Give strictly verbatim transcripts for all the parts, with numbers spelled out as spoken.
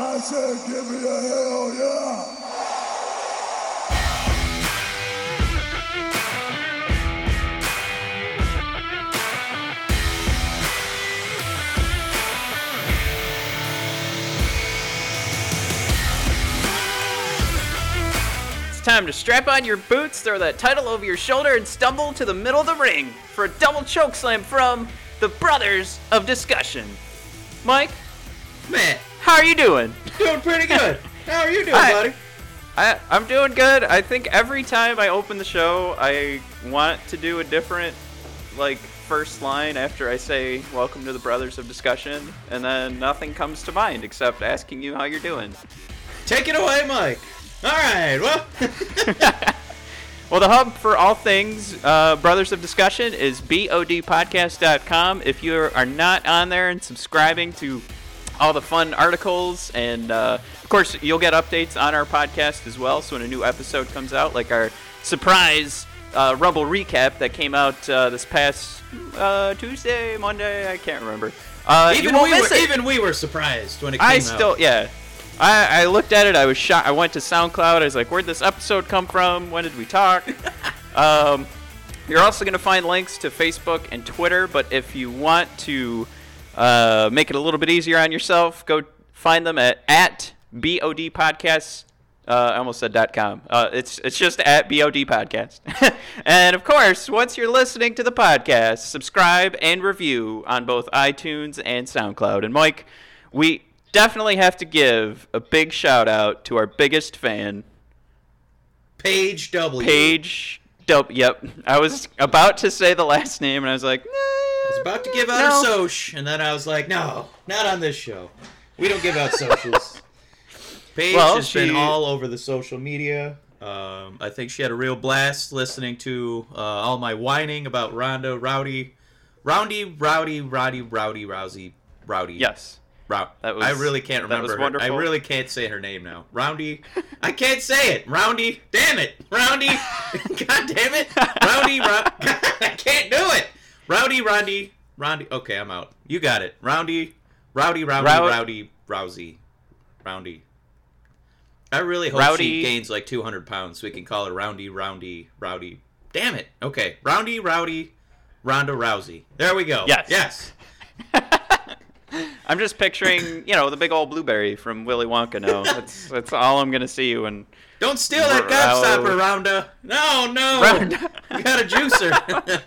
I said, give me a hell yeah. Time to strap on your boots, throw that title over your shoulder, and stumble to the middle of the ring for a double chokeslam from the Brothers of Discussion. Mike? Matt. How are you doing? Doing pretty good. How are you doing, I, buddy? I, I'm doing good. I think every time I open the show, I want to do a different, like, first line after I say, welcome to the Brothers of Discussion, and then nothing comes to mind except asking you how you're doing. Take it away, Mike. All right, well. Well, the hub for all things uh, Brothers of Discussion is B O D podcast dot com. If you are not on there and subscribing to all the fun articles, and uh, of course, you'll get updates on our podcast as well. So when a new episode comes out, like our surprise uh, Rumble recap that came out uh, this past uh, Tuesday, Monday, I can't remember. Uh, even, we were, even we were surprised when it came I out. I still, yeah. I, I looked at it. I was shocked. I went to SoundCloud. I was like, where'd this episode come from? When did we talk? um, you're also going to find links to Facebook and Twitter. But if you want to uh, make it a little bit easier on yourself, go find them at, at B O D podcast. Uh, I almost said .com. Uh, it's, it's just at B O D podcast. And, of course, once you're listening to the podcast, subscribe and review on both iTunes and SoundCloud. And, Mike, we definitely have to give a big shout out to our biggest fan, Paige W. Paige W. Yep, I was about to say the last name, and I was like, nah, I was about to give out no. a soch, and then I was like, no, not on this show. We don't give out socials. Paige well, has she... been all over the social media. Um, I think she had a real blast listening to uh, all my whining about Ronda Rowdy, Roundy, Rowdy, Rowdy, Rowdy, Rousey, Rowdy. Yes. Round. That was, I really can't remember. That was wonderful. I really can't say her name now. Roundy. I can't say it. Roundy. Damn it. Roundy. God damn it. Roundy. Round. God, I can't do it. Rowdy. Roundy. Roundy. Okay, I'm out. You got it. Roundy. Rowdy. Rowdy. Row- Rowdy. Rousey. Roundy. I really hope Rowdy. She gains like two hundred pounds so we can call her Roundy. Roundy. Rowdy. Damn it. Okay. Roundy. Rowdy. Ronda Rousey. There we go. Yes. Yes. I'm just picturing, you know, the big old blueberry from Willy Wonka now. That's that's all I'm going to see when... Don't steal r- that gobstopper, Rounda. No, no. Rounda. You got a juicer.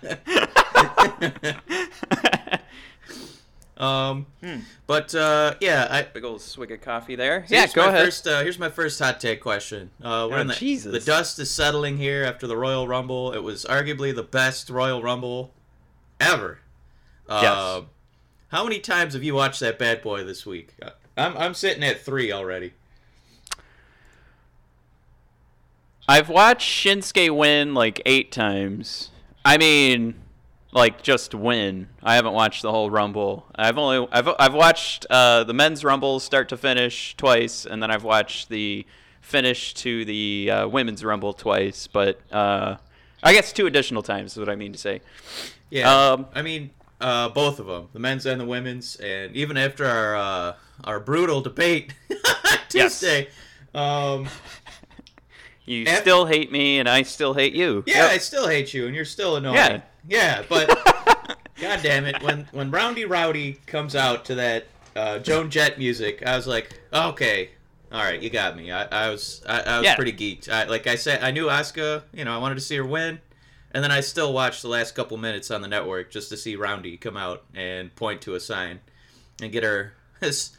um, hmm. But, uh, yeah. I, big old swig of coffee there. So yeah, go ahead. First, uh, here's my first hot take question. Uh, we're oh, in the, Jesus. The dust is settling here after the Royal Rumble. It was arguably the best Royal Rumble ever. Yes. Uh, How many times have you watched that bad boy this week? I'm I'm sitting at three already. I've watched Shinsuke win like eight times. I mean, like just win. I haven't watched the whole Rumble. I've only I've I've watched uh, the men's Rumble start to finish twice, and then I've watched the finish to the uh, women's Rumble twice. But uh, I guess two additional times is what I mean to say. Yeah. Um, I mean. Uh, both of them, the men's and the women's, and even after our uh, our brutal debate Tuesday, yes. um, you after... still hate me, and I still hate you. Yeah, yep. I still hate you, and you're still annoying. Yeah, yeah but God damn it, when when Roundy Rowdy comes out to that uh, Joan Jett music, I was like, okay, all right, you got me. I, I was I, I was yeah. pretty geeked. I, like I said, I knew Asuka. You know, I wanted to see her win. And then I still watched the last couple minutes on the network just to see Roundy come out and point to a sign and get her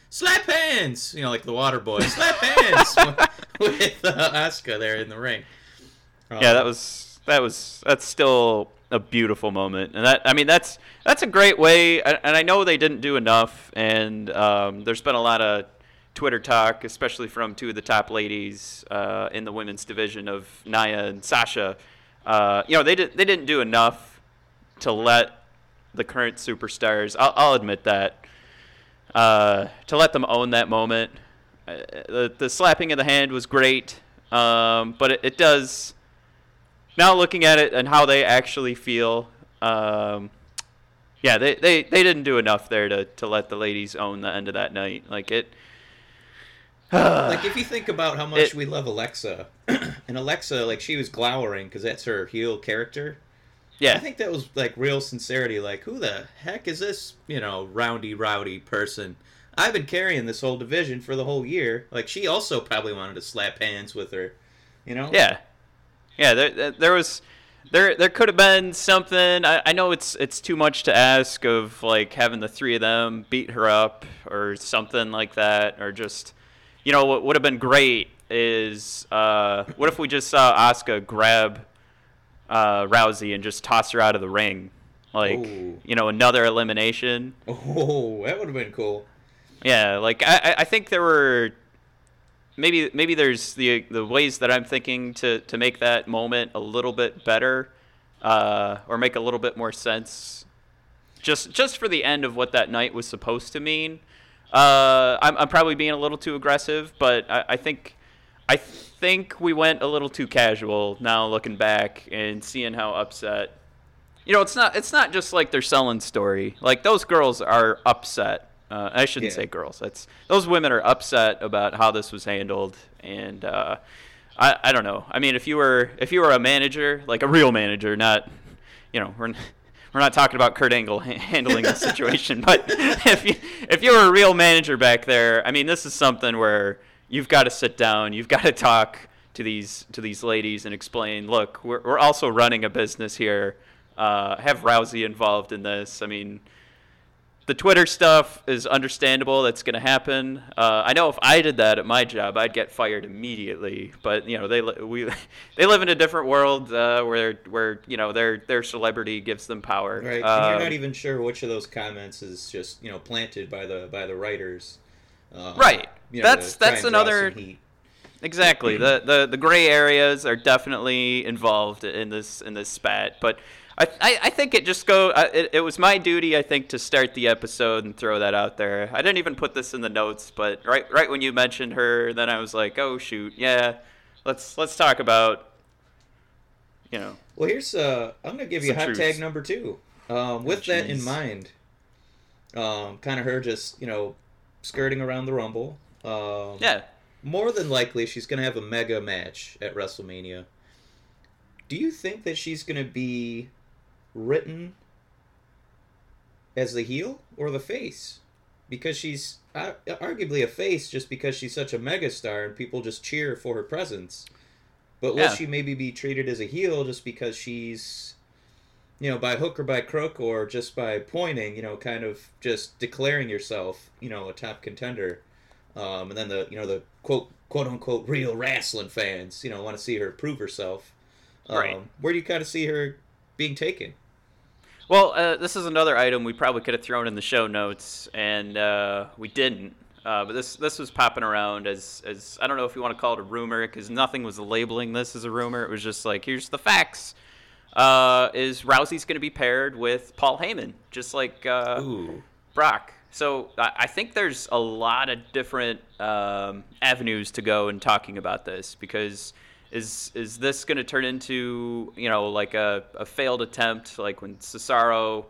slap hands, you know, like the water boy. Slap hands with uh, Asuka there in the ring. Um, yeah, that was that was that's still a beautiful moment, and that I mean that's that's a great way. And I know they didn't do enough, and um, there's been a lot of Twitter talk, especially from two of the top ladies uh, in the women's division of Nia and Sasha. Uh, you know, they, did, they didn't do enough to let the current superstars, I'll, I'll admit that, uh, to let them own that moment. Uh, the, the slapping of the hand was great, um, but it, it does, now looking at it and how they actually feel, um, yeah, they, they, they didn't do enough there to, to let the ladies own the end of that night. Like, it, Like, if you think about how much it, we love Alexa, and Alexa, like, she was glowering because that's her heel character. Yeah. I think that was, like, real sincerity. Like, who the heck is this, you know, roundy, rowdy person? I've been carrying this whole division for the whole year. Like, she also probably wanted to slap hands with her, you know? Yeah. Yeah, there there was... There there could have been something. I, I know it's it's too much to ask of, like, having the three of them beat her up or something like that, or just... You know, what would have been great is, uh, what if we just saw Asuka grab uh, Rousey and just toss her out of the ring? Like, Ooh. you know, another elimination. Oh, that would have been cool. Yeah, like, I, I think there were... Maybe maybe there's the the ways that I'm thinking to, to make that moment a little bit better, uh, or make a little bit more sense, just just for the end of what that night was supposed to mean. Uh, I'm I'm probably being a little too aggressive, but I, I think I think we went a little too casual now, looking back and seeing how upset. You know, it's not it's not just like their selling story. Like, those girls are upset. Uh, I shouldn't yeah. say girls. That's those women are upset about how this was handled, and uh, I I don't know. I mean, if you were if you were a manager, like a real manager, not you know we're. We're not talking about Kurt Angle handling the situation, but if you if you were a real manager back there, I mean, this is something where you've got to sit down, you've got to talk to these to these ladies and explain. Look, we're we're also running a business here. Uh, have Rousey involved in this. I mean, the Twitter stuff is understandable. That's going to happen. Uh, I know if I did that at my job, I'd get fired immediately. But you know, they we they live in a different world uh, where where you know their their celebrity gives them power. Right, um, and you're not even sure which of those comments is just you know planted by the by the writers. Um, right. You know, that's that's another. Exactly. the the the gray areas are definitely involved in this in this spat, but. I, I think it just go. It, it was my duty, I think, to start the episode and throw that out there. I didn't even put this in the notes, but right right when you mentioned her, then I was like, oh shoot, yeah, let's let's talk about, you know. Well, here's uh, I'm gonna give you hot truth. tag number two. Um, with oh, that in mind, um, kind of her just you know skirting around the Rumble. Um, yeah. More than likely, she's gonna have a mega match at WrestleMania. Do you think that she's gonna be written as the heel or the face? Because she's uh, arguably a face just because she's such a megastar and people just cheer for her presence. But will yeah. she maybe be treated as a heel just because she's, you know, by hook or by crook or just by pointing, you know, kind of just declaring yourself, you know, a top contender. Um, and then the, you know, the quote, quote unquote real wrestling fans, you know, want to see her prove herself. Um, right. Where do you kind of see her being taken? Well, uh, this is another item we probably could have thrown in the show notes, and uh, we didn't. Uh, but this this was popping around as, as I don't know if you want to call it a rumor, because nothing was labeling this as a rumor. It was just like, here's the facts. Uh, is Rousey's going to be paired with Paul Heyman, just like uh, Brock. So I, I think there's a lot of different um, avenues to go in talking about this, because... Is is this going to turn into, you know, like a, a failed attempt, like when Cesaro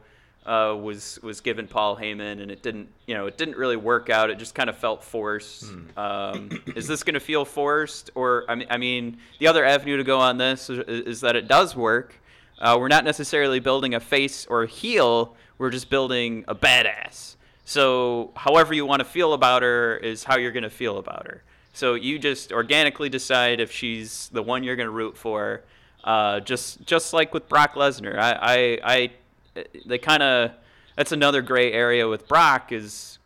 uh, was was given Paul Heyman and it didn't, you know, it didn't really work out. It just kind of felt forced. Mm. Um, is this going to feel forced? Or, I mean, I mean, the other avenue to go on this is, is that it does work. Uh, we're not necessarily building a face or a heel. We're just building a badass. So however you want to feel about her is how you're going to feel about her. So you just organically decide if she's the one you're going to root for, uh, just just like with Brock Lesnar. I, I, I they kind of that's another gray area with Brock is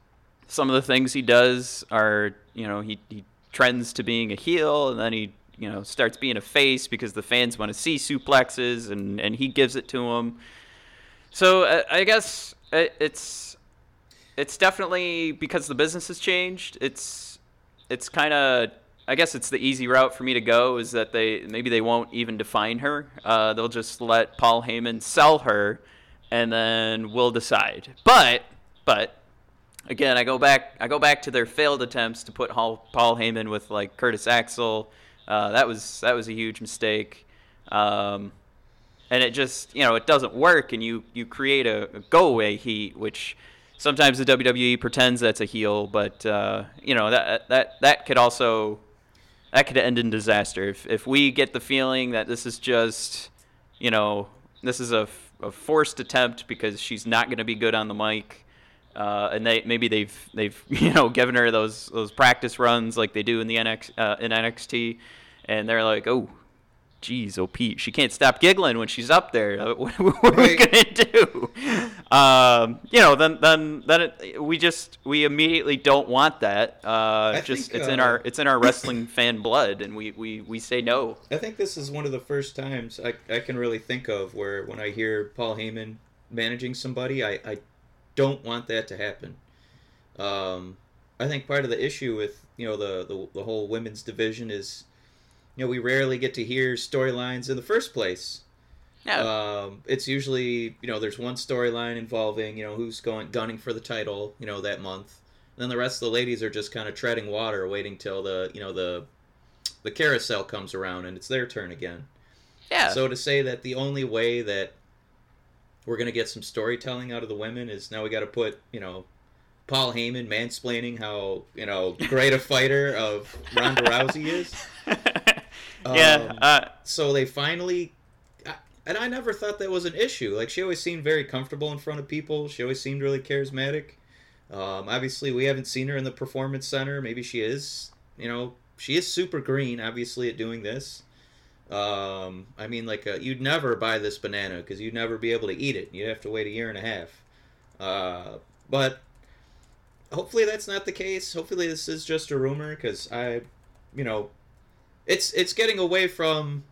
some of the things he does are you know he, he trends to being a heel and then he you know starts being a face because the fans want to see suplexes and, and he gives it to them. So I, I guess it, it's it's definitely because the business has changed. It's It's kind of, I guess it's the easy route for me to go is that they, maybe they won't even define her. Uh, they'll just let Paul Heyman sell her and then we'll decide. But, but again, I go back, I go back to their failed attempts to put Paul Heyman with like Curtis Axel. Uh, that was, that was a huge mistake. Um, and it just, you know, it doesn't work and you, you create a, a go away heat, which sometimes the W W E pretends that's a heel, but uh, you know that that that could also that could end in disaster if if we get the feeling that this is just, you know, this is a, a forced attempt because she's not going to be good on the mic. Uh, and they maybe they've they've you know given her those those practice runs like they do in the N X uh, in N X T, and they're like, oh, geez, oh Pete, she can't stop giggling when she's up there. What, what are we gonna do? Um, you know, then then then it, we just we immediately don't want that. Uh, just think, it's uh, in our it's in our wrestling fan blood, and we, we, we say no. I think this is one of the first times I I can really think of where when I hear Paul Heyman managing somebody, I. I don't want that to happen. Um, I think part of the issue with you know the, the the whole women's division is, you know, we rarely get to hear storylines in the first place. No. Um, it's usually you know there's one storyline involving you know who's going gunning for the title you know that month, and then the rest of the ladies are just kind of treading water, waiting till the you know the the carousel comes around and it's their turn again. Yeah. So to say that the only way that we're going to get some storytelling out of the women is now we got to put, you know, Paul Heyman mansplaining how, you know, great a fighter of Ronda Rousey is. Yeah. Um, uh... So they finally, and I never thought that was an issue. Like, she always seemed very comfortable in front of people. She always seemed really charismatic. Um, obviously, we haven't seen her in the Performance Center. Maybe she is, you know, she is super green, obviously, at doing this. Um, I mean, like, a, you'd never buy this banana because you'd never be able to eat it. You'd have to wait a year and a half. Uh, but hopefully that's not the case. Hopefully this is just a rumor because I, you know, it's it's getting away from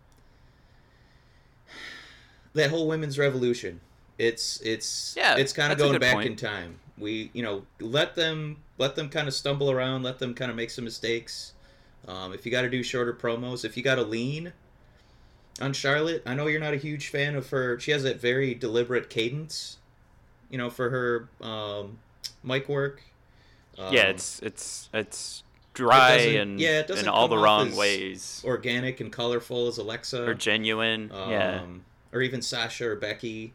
that whole women's revolution. It's it's yeah, it's kind of going back point. in time. We, you know, let them let them kind of stumble around. Let them kind of make some mistakes. Um, if you got to do shorter promos, if you got to lean on Charlotte, I know you're not a huge fan of her. She has that very deliberate cadence, you know, for her um, mic work. Um, yeah, it's it's it's dry it and yeah, it doesn't in all the wrong ways. Organic and colorful as Alexa, or genuine, um, yeah, or even Sasha or Becky.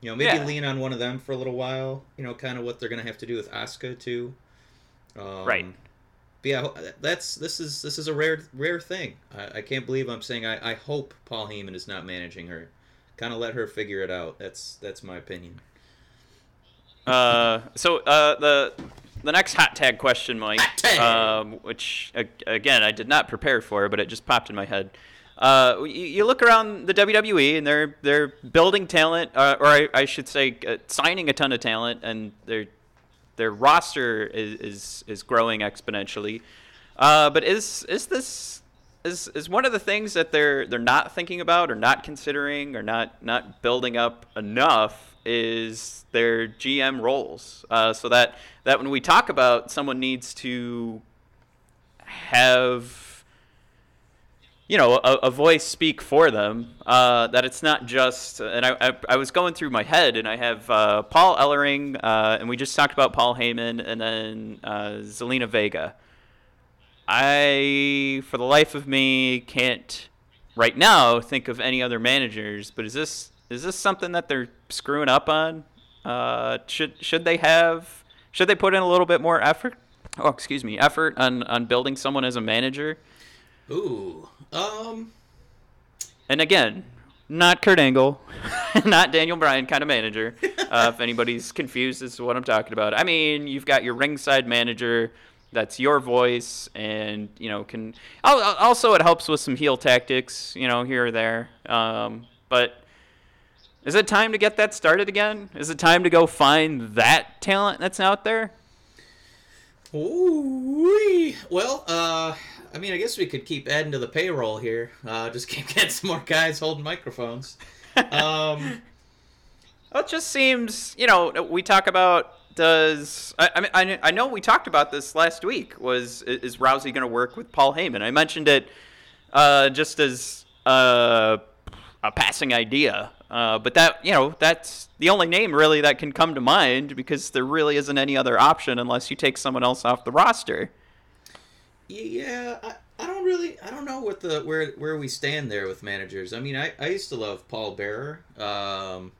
You know, maybe yeah. lean on one of them for a little while. You know, kind of what they're gonna have to do with Asuka too. Um, right. Yeah, that's this is this is a rare rare thing. I, I can't believe I'm saying I, I hope Paul Heyman is not managing her. Kind of let her figure it out. That's that's my opinion. Uh, so uh, the the next hot tag question, Mike, hot tag. Um, which again I did not prepare for, but it just popped in my head. Uh, you, you look around the W W E and they're they're building talent, uh, or I, I should say, uh, signing a ton of talent, and they're. Their roster is, is is growing exponentially, uh, but is is this is is one of the things that they're they're not thinking about or not considering or not not building up enough is their G M roles, uh, so that that when we talk about someone needs to have you know a, a voice speak for them, uh, that it's not just and I, I I was going through my head and I have uh, Paul Ellering uh, and we just talked about Paul Heyman and then uh, Zelina Vega. I for the life of me can't right now think of any other managers, but is this is this something that they're screwing up on? Uh, should should they have should they put in a little bit more effort? Oh, excuse me, effort on, on building someone as a manager. Ooh. Um. And again, not Kurt Angle, not Daniel Bryan kind of manager. Uh, if anybody's confused as to what I'm talking about, I mean, you've got your ringside manager, that's your voice, and you know can. Also, it helps with some heel tactics, you know, here or there. Um, but is it time to get that started again? Is it time to go find that talent that's out there? Ooh. Well, uh. I mean, I guess we could keep adding to the payroll here. Uh, just keep getting some more guys holding microphones. Um, well, it just seems, you know, we talk about does I, I mean I, I know we talked about this last week. Was is Rousey going to work with Paul Heyman? I mentioned it uh, just as uh, a passing idea, uh, but that you know that's the only name really that can come to mind because there really isn't any other option unless you take someone else off the roster. Yeah, I, I don't really, I don't know what the where where we stand there with managers. I mean, I, I used to love Paul Bearer. Um,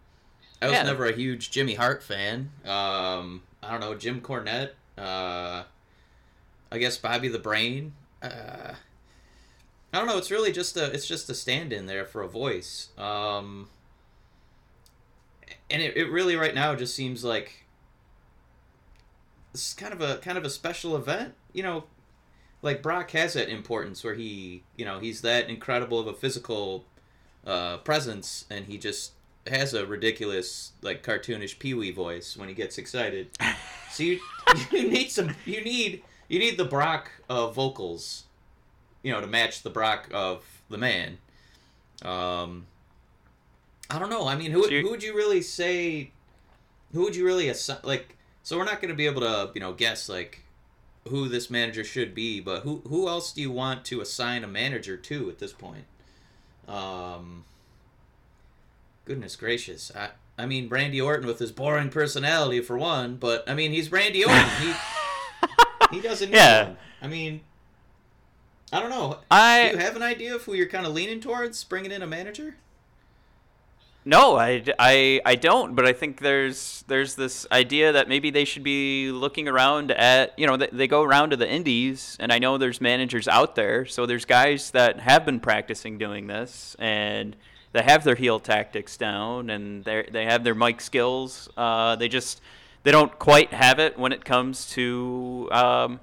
I was yeah. never a huge Jimmy Hart fan. Um, I don't know, Jim Cornette, uh, I guess Bobby the Brain. Uh, I don't know. It's really just a it's just a stand-in there for a voice. Um, and it, it really right now just seems like it's kind of a kind of a special event, you know. Like Brock has that importance where he, you know, he's that incredible of a physical uh, presence, and he just has a ridiculous, like, cartoonish Pee-wee voice when he gets excited. So you you need some you need you need the Brock uh, vocals, you know, to match the Brock of the man. Um, I don't know. I mean, who who would you really say? Who would you really assi- like? So we're not going to be able to, you know, guess like who this manager should be, but who who else do you want to assign a manager to at this point? Um, goodness gracious. I I mean, Randy Orton with his boring personality for one, but I mean, he's Randy Orton. He he doesn't need yeah. one. I mean, I don't know. I, do you have an idea of who you're kind of leaning towards bringing in a manager? No, I, I, I don't, but I think there's there's this idea that maybe they should be looking around at, you know, they, they go around to the indies, and I know there's managers out there, so there's guys that have been practicing doing this, and they have their heel tactics down, and they they have their mic skills. Uh, they just, they don't quite have it when it comes to, um,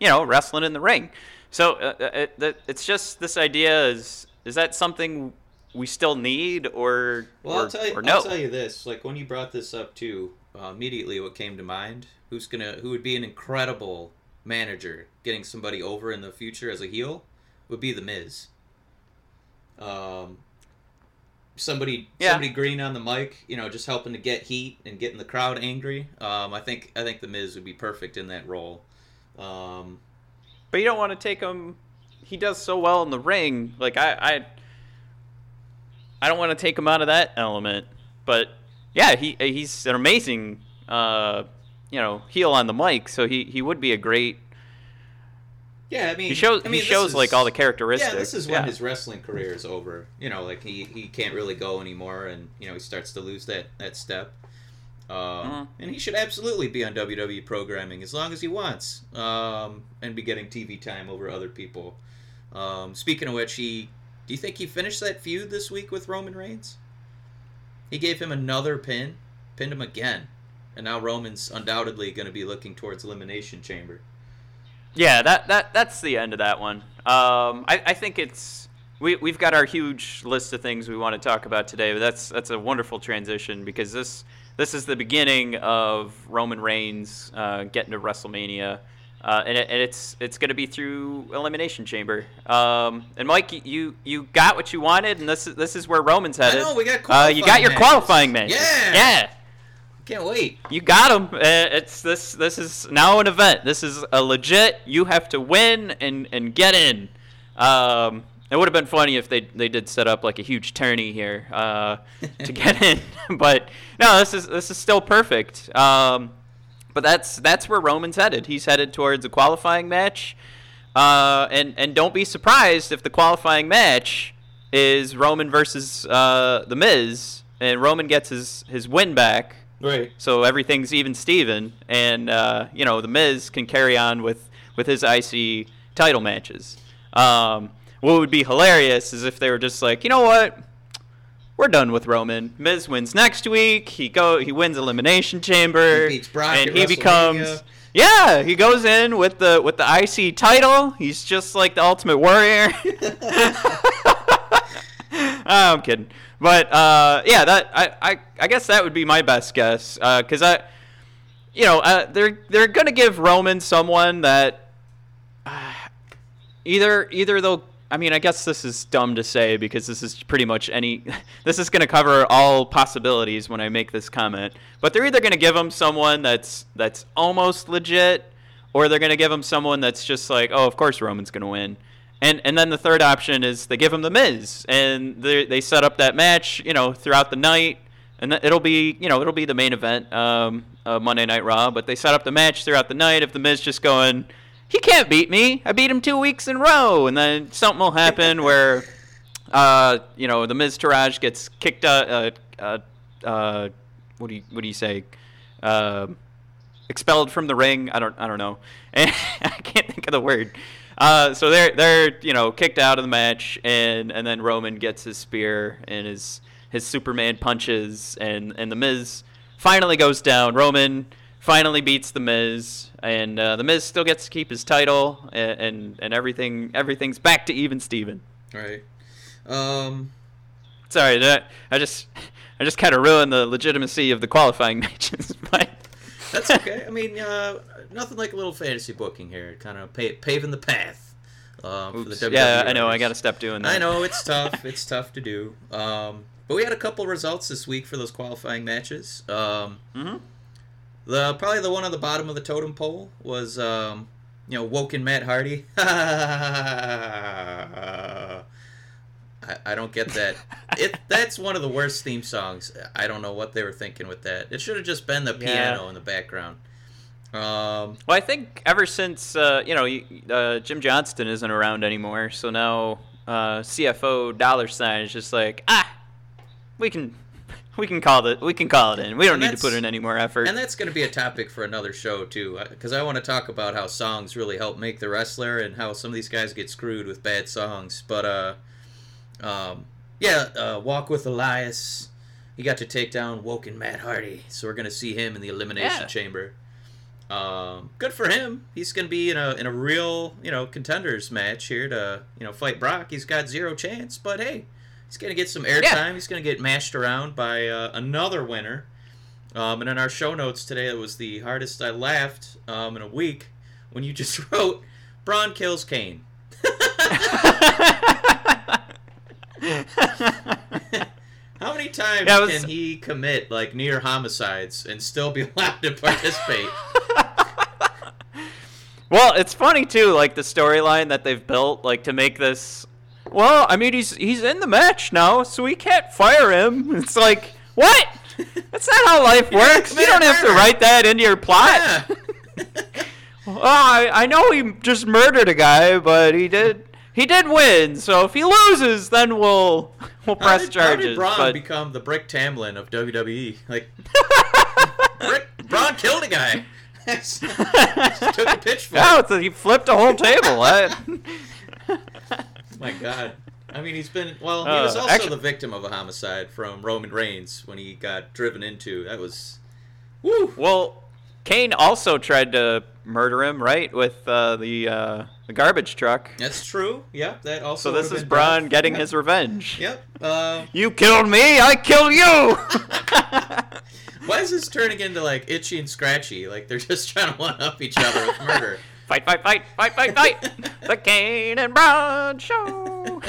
you know, wrestling in the ring. So uh, it, it's just this idea is, is that something we still need, or well, or, I'll tell you, or no. I'll tell you this: like when you brought this up, too, uh, immediately what came to mind? Who's gonna? Who would be an incredible manager getting somebody over in the future as a heel? Would be the Miz. Um, somebody, yeah. somebody green on the mic, you know, just helping to get heat and getting the crowd angry. Um, I think I think the Miz would be perfect in that role. Um, but you don't want to take him. He does so well in the ring. Like I. I I don't want to take him out of that element, but yeah, he he's an amazing, uh, you know, heel on the mic. So he, he would be a great. Yeah, I mean, he shows I mean, he shows is, like all the characteristics. Yeah, this is when yeah. his wrestling career is over. You know, like he, he can't really go anymore, and you know he starts to lose that that step. Um, uh-huh. And he should absolutely be on W W E programming as long as he wants, um, and be getting T V time over other people. Um, speaking of which, he. Do you think he finished that feud this week with Roman Reigns? He gave him another pin, pinned him again, and now Roman's undoubtedly going to be looking towards Elimination Chamber. Yeah, that, that that's the end of that one. Um, I, I think it's we we've got our huge list of things we want to talk about today. But that's that's a wonderful transition because this this is the beginning of Roman Reigns uh, getting to WrestleMania. Uh, and, it, and it's it's going to be through Elimination Chamber. Um, and Mike, you you got what you wanted, and this is this is where Roman's headed. I know we got qualifying. Uh, you got your matches. Qualifying match. Yeah, yeah. Can't wait. You got him. It's this this is now an event. This is a legit. You have to win and, and get in. Um, it would have been funny if they they did set up like a huge tourney here uh, to get in, but no, this is this is still perfect. Um, But that's that's where Roman's headed. He's headed towards a qualifying match. Uh, and, and don't be surprised if the qualifying match is Roman versus uh, The Miz. And Roman gets his, his win back. Right. So everything's even Steven. And, uh, you know, The Miz can carry on with, with his I C title matches. Um, what would be hilarious is if they were just like, you know what? We're done with Roman. Miz wins next week. He go. He wins Elimination Chamber, he beats Brock and he becomes. Yeah, he goes in with the with the I C title. He's just like the Ultimate Warrior. I'm kidding, but uh, yeah, that I, I I guess that would be my best guess because uh, I, you know, uh, they're they're gonna give Roman someone that uh, either either they'll. I mean, I guess this is dumb to say because this is pretty much any – this is going to cover all possibilities when I make this comment. But they're either going to give him someone that's that's almost legit or they're going to give him someone that's just like, oh, of course Roman's going to win. And and then the third option is they give him The Miz and they they set up that match, you know, throughout the night. And it'll be, you know, it'll be the main event, um, uh, Monday Night Raw. But they set up the match throughout the night of The Miz just going – he can't beat me. I beat him two weeks in a row. And then something will happen where, uh, you know, the Miz Taraj gets kicked out. Uh, uh, uh, what do you what do you say? Uh, expelled from the ring. I don't I don't know. And I can't think of the word. Uh, so they're they're you know kicked out of the match, and, and then Roman gets his spear and his his Superman punches, and, and the Miz finally goes down. Roman finally beats the Miz, and uh, the Miz still gets to keep his title, and and, and everything everything's back to even Steven. Right. Um. Sorry, that, I just I just kind of ruined the legitimacy of the qualifying matches, but. That's okay. I mean, uh, nothing like a little fantasy booking here. Kind of pa- paving the path uh, for the W W E. Yeah, I know. I got to stop doing that. I know. It's tough. It's tough to do. Um, but we had a couple results this week for those qualifying matches. Um, mm-hmm. The Probably the one on the bottom of the totem pole was, um, you know, Woken Matt Hardy. I, I don't get that. It that's one of the worst theme songs. I don't know what they were thinking with that. It should have just been the piano yeah. in the background. Um, well, I think ever since uh, you know uh, Jim Johnston isn't around anymore, so now uh, C F O Dollar Sign is just like ah, we can we can call it we can call it in. We don't need to put in any more effort. And that's going to be a topic for another show too, because I want to talk about how songs really help make the wrestler and how some of these guys get screwed with bad songs. But uh, um. Yeah, uh, Walk with Elias. He got to take down Woken Matt Hardy, so we're gonna see him in the Elimination yeah. Chamber. Um, good for him. He's gonna be in a in a real you know contenders match here to you know fight Brock. He's got zero chance, but hey, he's gonna get some airtime. Yeah. He's gonna get mashed around by uh, another winner. Um, and in our show notes today, it was the hardest I laughed um, in a week when you just wrote Braun kills Kane. How many times yeah, was... can he commit like near homicides and still be allowed to participate? Well, it's funny too, like the storyline that they've built, like to make this. Well, I mean, he's he's in the match now, so we can't fire him. It's like what? That's not how life works. You don't have to write that into your plot. Yeah. Well, I I know he just murdered a guy, but he did. He did win, so if he loses, then we'll we'll press how did, charges. How did Braun but... become the Brick Tamlin of W W E? Like, Brick, Braun killed a guy. Just took a pitchfork. No, it's a, he flipped a whole table. I... My God. I mean, he's been... Well, he uh, was also actually... the victim of a homicide from Roman Reigns when he got driven into. That was... Woo! Well, Kane also tried to murder him, right, with uh, the... Uh... The garbage truck. That's true. Yep. That also. So this is Braun bad. getting yep. his revenge. Yep. Uh, you killed me. I kill you. Why is this turning into like Itchy and Scratchy? Like they're just trying to one up each other with murder. Fight! Fight! Fight! Fight! Fight! Fight! The Kane and Braun show.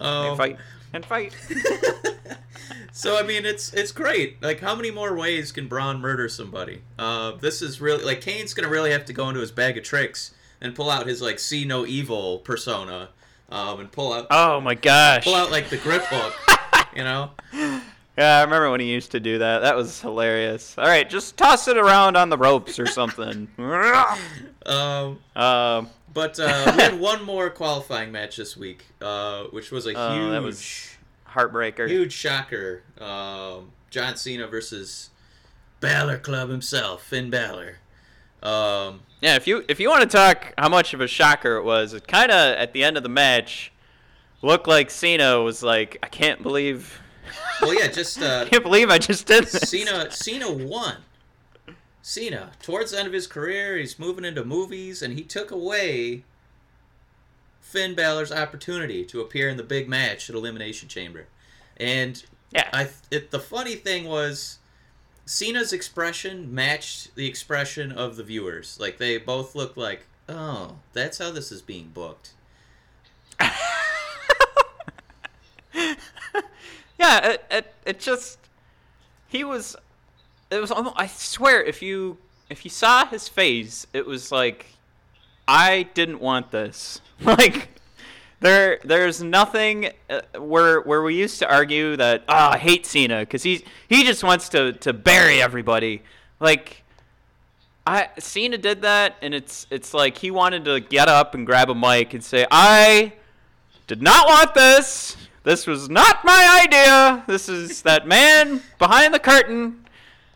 Oh. They fight and fight. So I mean, it's it's great. Like, how many more ways can Braun murder somebody? Uh, this is really like Kane's gonna really have to go into his bag of tricks. And pull out his, like, see no evil persona. Um, and pull out... Oh, my gosh. Pull out, like, the grip hook, you know? Yeah, I remember when he used to do that. That was hilarious. All right, just toss it around on the ropes or something. um, um, but uh, we had one more qualifying match this week, uh, which was a huge... Uh, that was heartbreaker. Huge shocker. Um, John Cena versus Balor Club himself, Finn Balor. Um... Yeah, if you if you want to talk how much of a shocker it was, it kind of, at the end of the match, looked like Cena was like, I can't believe... Well, yeah, just... Uh, I can't believe I just did this. Cena, Cena won. Cena, towards the end of his career, he's moving into movies, and he took away Finn Balor's opportunity to appear in the big match at Elimination Chamber. And yeah. I it, the funny thing was... Cena's expression matched the expression of the viewers. Like, they both looked like, oh, that's how this is being booked. yeah, it, it it just... He was... It was almost... I swear, if you, if you saw his face, it was like, I didn't want this. Like... There, there's nothing uh, where where we used to argue that oh, I hate Cena because he he just wants to, to bury everybody. Like, I Cena did that, and it's it's like he wanted to get up and grab a mic and say, "I did not want this. This was not my idea. This is that man behind the curtain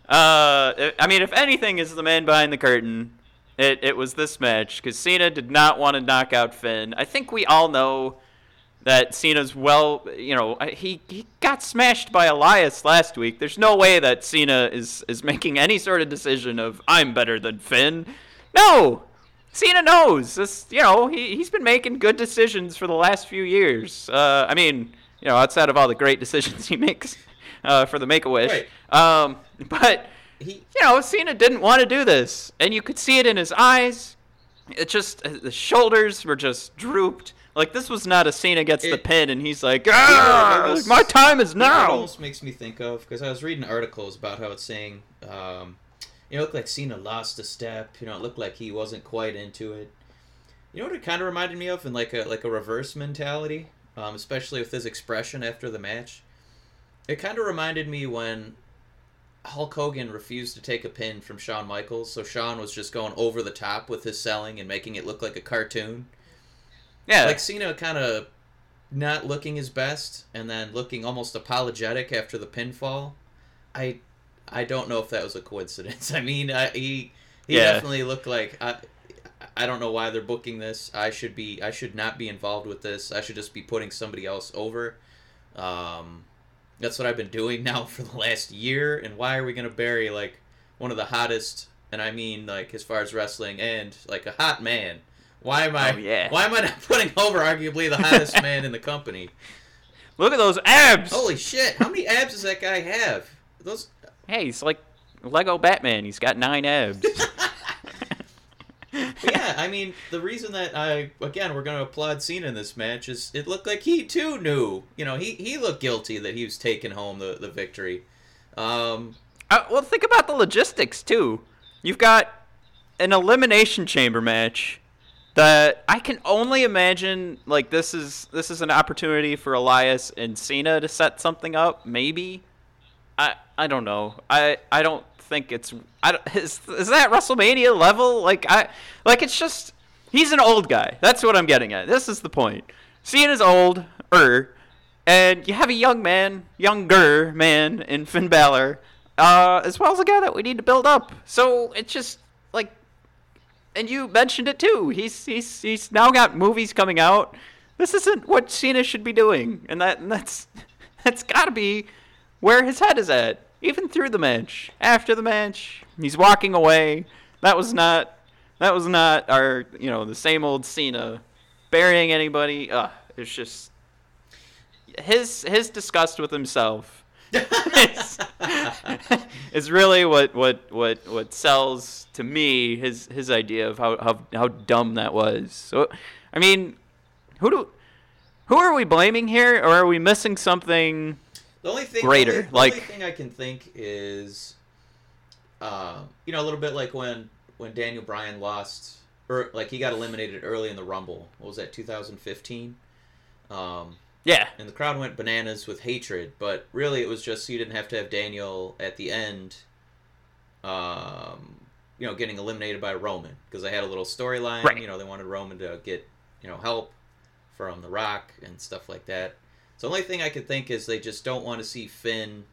Uh, I mean, if anything is the man behind the curtain, it, it was this match, because Cena did not want to knock out Finn. I think we all know that Cena's, well, you know, he, he got smashed by Elias last week. There's no way that Cena is, is making any sort of decision of, I'm better than Finn. No! Cena knows. This, you know, he, he's been making good decisions for the last few years. Uh, I mean, you know, outside of all the great decisions he makes uh, for the Make-A-Wish. Right. Um, but, he, you know, Cena didn't want to do this. And you could see it in his eyes. It just, the shoulders were just drooped. Like, this was not a Cena gets it, the pin and he's like, ah, was, my time is now. It almost makes me think of, because I was reading articles about how it's saying, um, you know, it looked like Cena lost a step. You know, it looked like he wasn't quite into it. You know what it kind of reminded me of? In like a like a reverse mentality, um, especially with his expression after the match. It kind of reminded me when Hulk Hogan refused to take a pin from Shawn Michaels, so Shawn was just going over the top with his selling and making it look like a cartoon. Yeah. Like Cena kind of not looking his best and then looking almost apologetic after the pinfall. I I don't know if that was a coincidence. I mean, I, he he yeah. definitely looked like I, I don't know why they're booking this. I should be I should not be involved with this. I should just be putting somebody else over. Um, that's what I've been doing now for the last year. And why are we going to bury like one of the hottest, and I mean like as far as wrestling and like a hot man? Why am I? Oh, yeah. Why am I not putting over arguably the hottest man in the company? Look at those abs! Holy shit! How many abs does that guy have? Those. Hey, he's like Lego Batman. He's got nine abs. Yeah, I mean, the reason that I, again, we're going to applaud Cena in this match is it looked like he, too, knew. You know, he, he looked guilty that he was taking home the, the victory. Um, uh, well, think about the logistics, too. You've got an Elimination Chamber match that I can only imagine, like, this is this is an opportunity for Elias and Cena to set something up, maybe. I I don't know. I, I don't think it's I don't, is, is that WrestleMania level? Like I like it's just he's an old guy. That's what I'm getting at. This is the point. Cena's old er and you have a young man, younger man in Finn Balor, uh, as well as a guy that we need to build up. So it's just like, and you mentioned it too. He's he's he's now got movies coming out. This isn't what Cena should be doing. And that and that's that's gotta be where his head is at, even through the match. After the match, he's walking away. That was not, that was not our, you know, the same old Cena burying anybody. Ugh, it's just his his disgust with himself is, is really what, what what what sells to me his his idea of how how how dumb that was. So, I mean, who do who are we blaming here, or are we missing something? The only thing, Greater, the only, the like... only thing I can think is, uh, you know, a little bit like when, when Daniel Bryan lost, or like he got eliminated early in the Rumble. What was that, two thousand fifteen? Um, yeah. And the crowd went bananas with hatred, but really it was just so you didn't have to have Daniel at the end, um, you know, getting eliminated by Roman, because they had a little storyline. Right. You know, they wanted Roman to get, you know, help from The Rock and stuff like that. So the only thing I could think is they just don't want to see Finn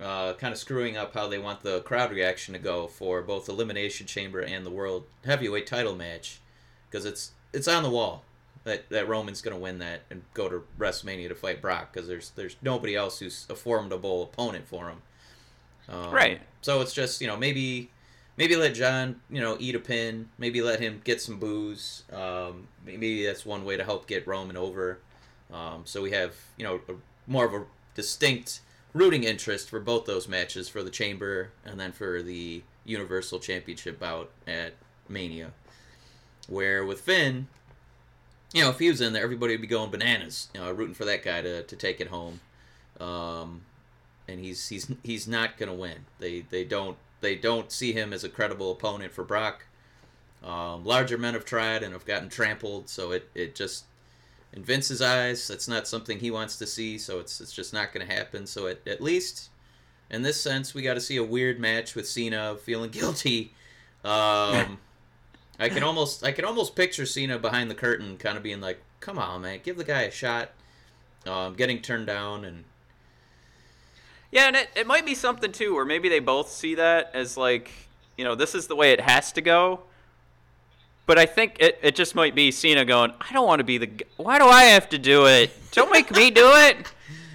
uh, kind of screwing up how they want the crowd reaction to go for both Elimination Chamber and the World Heavyweight Title match, because it's it's on the wall that, that Roman's going to win that and go to WrestleMania to fight Brock, because there's there's nobody else who's a formidable opponent for him. Um, right. So it's just, you know, maybe maybe let John, you know, eat a pin, maybe let him get some booze. Um, maybe that's one way to help get Roman over. Um, so we have, you know, a, more of a distinct rooting interest for both those matches, for the Chamber and then for the Universal Championship bout at Mania. Where with Finn, you know, if he was in there, everybody would be going bananas, you know, rooting for that guy to, to take it home. Um, and he's he's he's not gonna win. They they don't they don't see him as a credible opponent for Brock. Um, larger men have tried and have gotten trampled, so it, it just. In Vince's eyes, that's not something he wants to see, so it's it's just not going to happen. So at, at least, in this sense, we got to see a weird match with Cena feeling guilty. Um, I can almost I can almost picture Cena behind the curtain, kind of being like, "Come on, man, give the guy a shot." Um, getting turned down, and Yeah, and it, it might be something, too, or maybe they both see that as, like, you know, this is the way it has to go. But I think it, it just might be Cena going, I don't want to be the g- – why do I have to do it? Don't make me do it.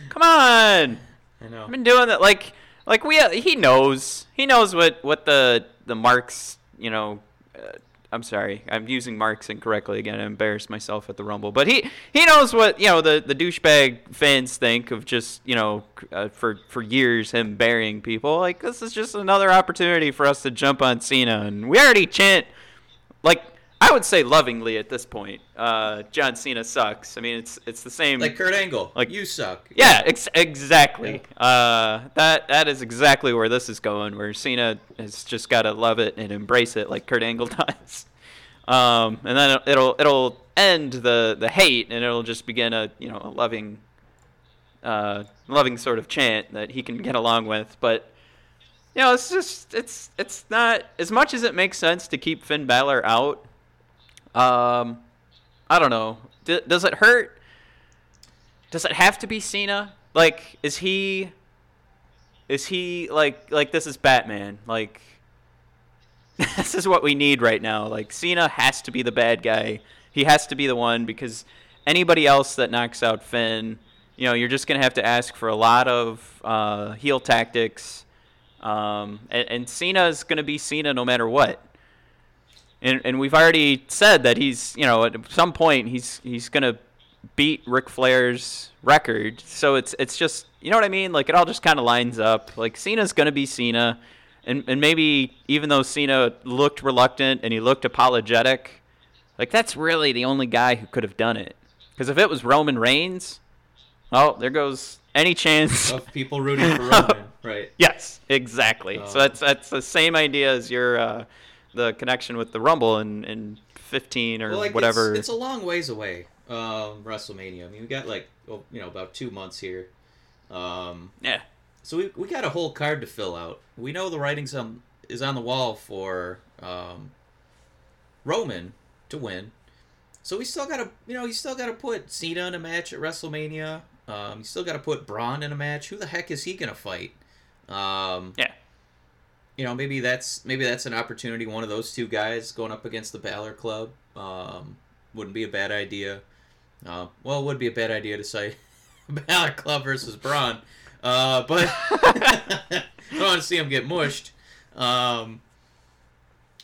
Come on. I know. I've been doing that. Like, like we – he knows. He knows what, what the, the marks, you know uh, – I'm sorry. I'm using marks incorrectly again. I embarrassed myself at the Rumble. But he, he knows what, you know, the, the douchebag fans think of just, you know, uh, for, for years him burying people. Like, this is just another opportunity for us to jump on Cena. And we already chant, like, I would say lovingly at this point, uh, John Cena sucks. I mean, it's it's the same. Like Kurt Angle. Like, you suck. Yeah, ex- exactly. Yeah. Uh, that that is exactly where this is going, where Cena has just got to love it and embrace it like Kurt Angle does. Um, and then it'll it'll end the, the hate, and it'll just begin a, you know, a loving uh, loving sort of chant that he can get along with. But you know, it's just it's it's not as much as it makes sense to keep Finn Balor out. Um, I don't know. D- does it hurt? Does it have to be Cena? Like, is he, is he like, like this is Batman. Like, this is what we need right now. Like, Cena has to be the bad guy. He has to be the one, because anybody else that knocks out Finn, you know, you're just going to have to ask for a lot of, uh, heel tactics. Um, and, and Cena is going to be Cena no matter what. And and we've already said that he's, you know, at some point he's he's going to beat Ric Flair's record. So it's it's just, you know what I mean? Like, it all just kind of lines up. Like, Cena's going to be Cena. And and maybe even though Cena looked reluctant and he looked apologetic, like, that's really the only guy who could have done it. Because if it was Roman Reigns, oh, there goes any chance. Of people rooting for Roman, right. Yes, exactly. Oh. So that's, that's the same idea as your... Uh, the connection with the Rumble in, in fifteen or well, like whatever. It's, it's a long ways away, um, WrestleMania. I mean, we got like, well, you know, about two months here. Um, yeah. So we we got a whole card to fill out. We know the writing's on, is on the wall for um, Roman to win. So we still got to, you know, you still got to put Cena in a match at WrestleMania. Um, you still got to put Braun in a match. Who the heck is he going to fight? Um, yeah. You know, maybe that's maybe that's an opportunity. One of those two guys going up against the Balor Club um, wouldn't be a bad idea. Uh, well, it would be a bad idea to say Balor Club versus Braun, uh, but I don't want to see him get mushed. Um,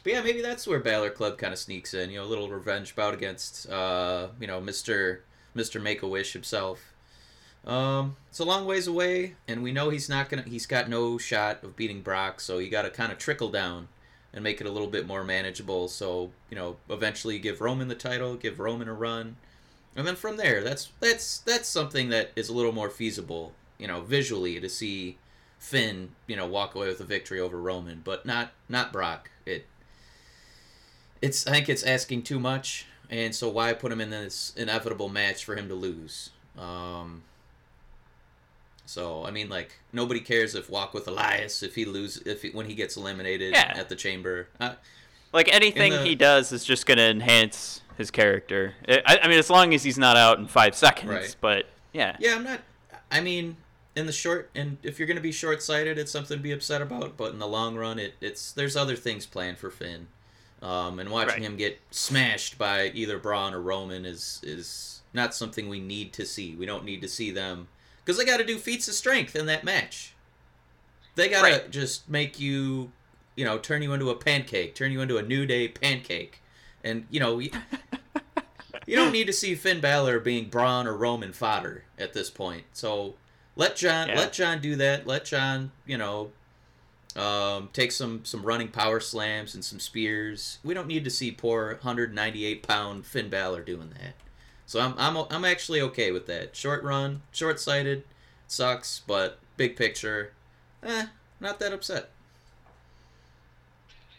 but yeah, maybe that's where Balor Club kind of sneaks in. You know, a little revenge bout against uh, you know Mister Mister Make-A-Wish himself. Um, it's a long ways away, and we know he's not gonna. He's got no shot of beating Brock, so you got to kind of trickle down and make it a little bit more manageable. So, you know, eventually give Roman the title, give Roman a run, and then from there, that's that's that's something that is a little more feasible, you know, visually to see Finn, you know, walk away with a victory over Roman, but not not Brock. It it's I think it's asking too much, and so why put him in this inevitable match for him to lose? Um. So I mean, like, nobody cares if Walk with Elias if he loses if he, when he gets eliminated yeah. at the Chamber. Uh, like anything the... he does is just going to enhance his character. It, I, I mean, as long as he's not out in five seconds. Right. But yeah, yeah, I'm not. I mean, in the short and if you're going to be short sighted, it's something to be upset about. But in the long run, it, it's there's other things planned for Finn, um, and watching right. him get smashed by either Braun or Roman is is not something we need to see. We don't need to see them. Because they got to do feats of strength in that match. They got to right. just make you, you know, turn you into a pancake, turn you into a New Day pancake. And, you know, you, you don't need to see Finn Balor being Braun or Roman fodder at this point. So let John yeah. let John do that. Let John, you know, um, take some, some running power slams and some spears. We don't need to see poor one ninety-eight pound Finn Balor doing that. So I'm I'm I'm actually okay with that. Short run, short sighted, sucks, but big picture, eh, not that upset.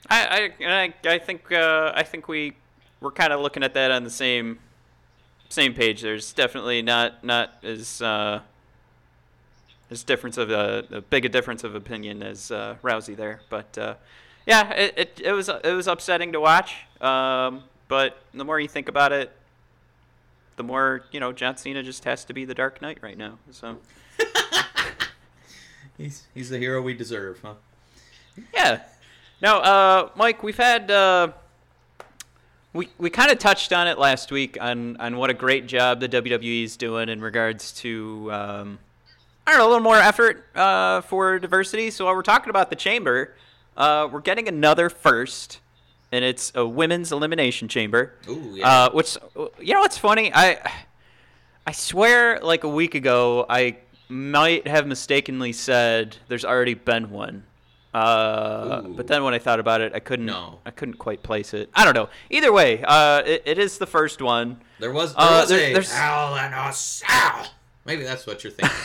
I I I think uh, I think we we're kind of looking at that on the same same page. There's definitely not not as uh, as difference of a, a big a difference of opinion as uh, Rousey there, but uh, yeah, it, it it was it was upsetting to watch. Um, but the more you think about it. The more, you know, John Cena just has to be the Dark Knight right now. So He's he's the hero we deserve, huh? Yeah. Now, uh, Mike, we've had uh, we we kind of touched on it last week on on what a great job the W W E is doing in regards to um, I don't know, a little more effort uh, for diversity. So while we're talking about the chamber, uh, we're getting another first, and it's a women's elimination chamber. Ooh, yeah. Uh, which you know what's funny? I I swear, like a week ago, I might have mistakenly said there's already been one. Uh, but then when I thought about it, I couldn't. No. I couldn't quite place it. I don't know. Either way, uh, it, it is the first one. There was, there uh, was there, a there's... Hell in a Cell. Maybe that's what you're thinking.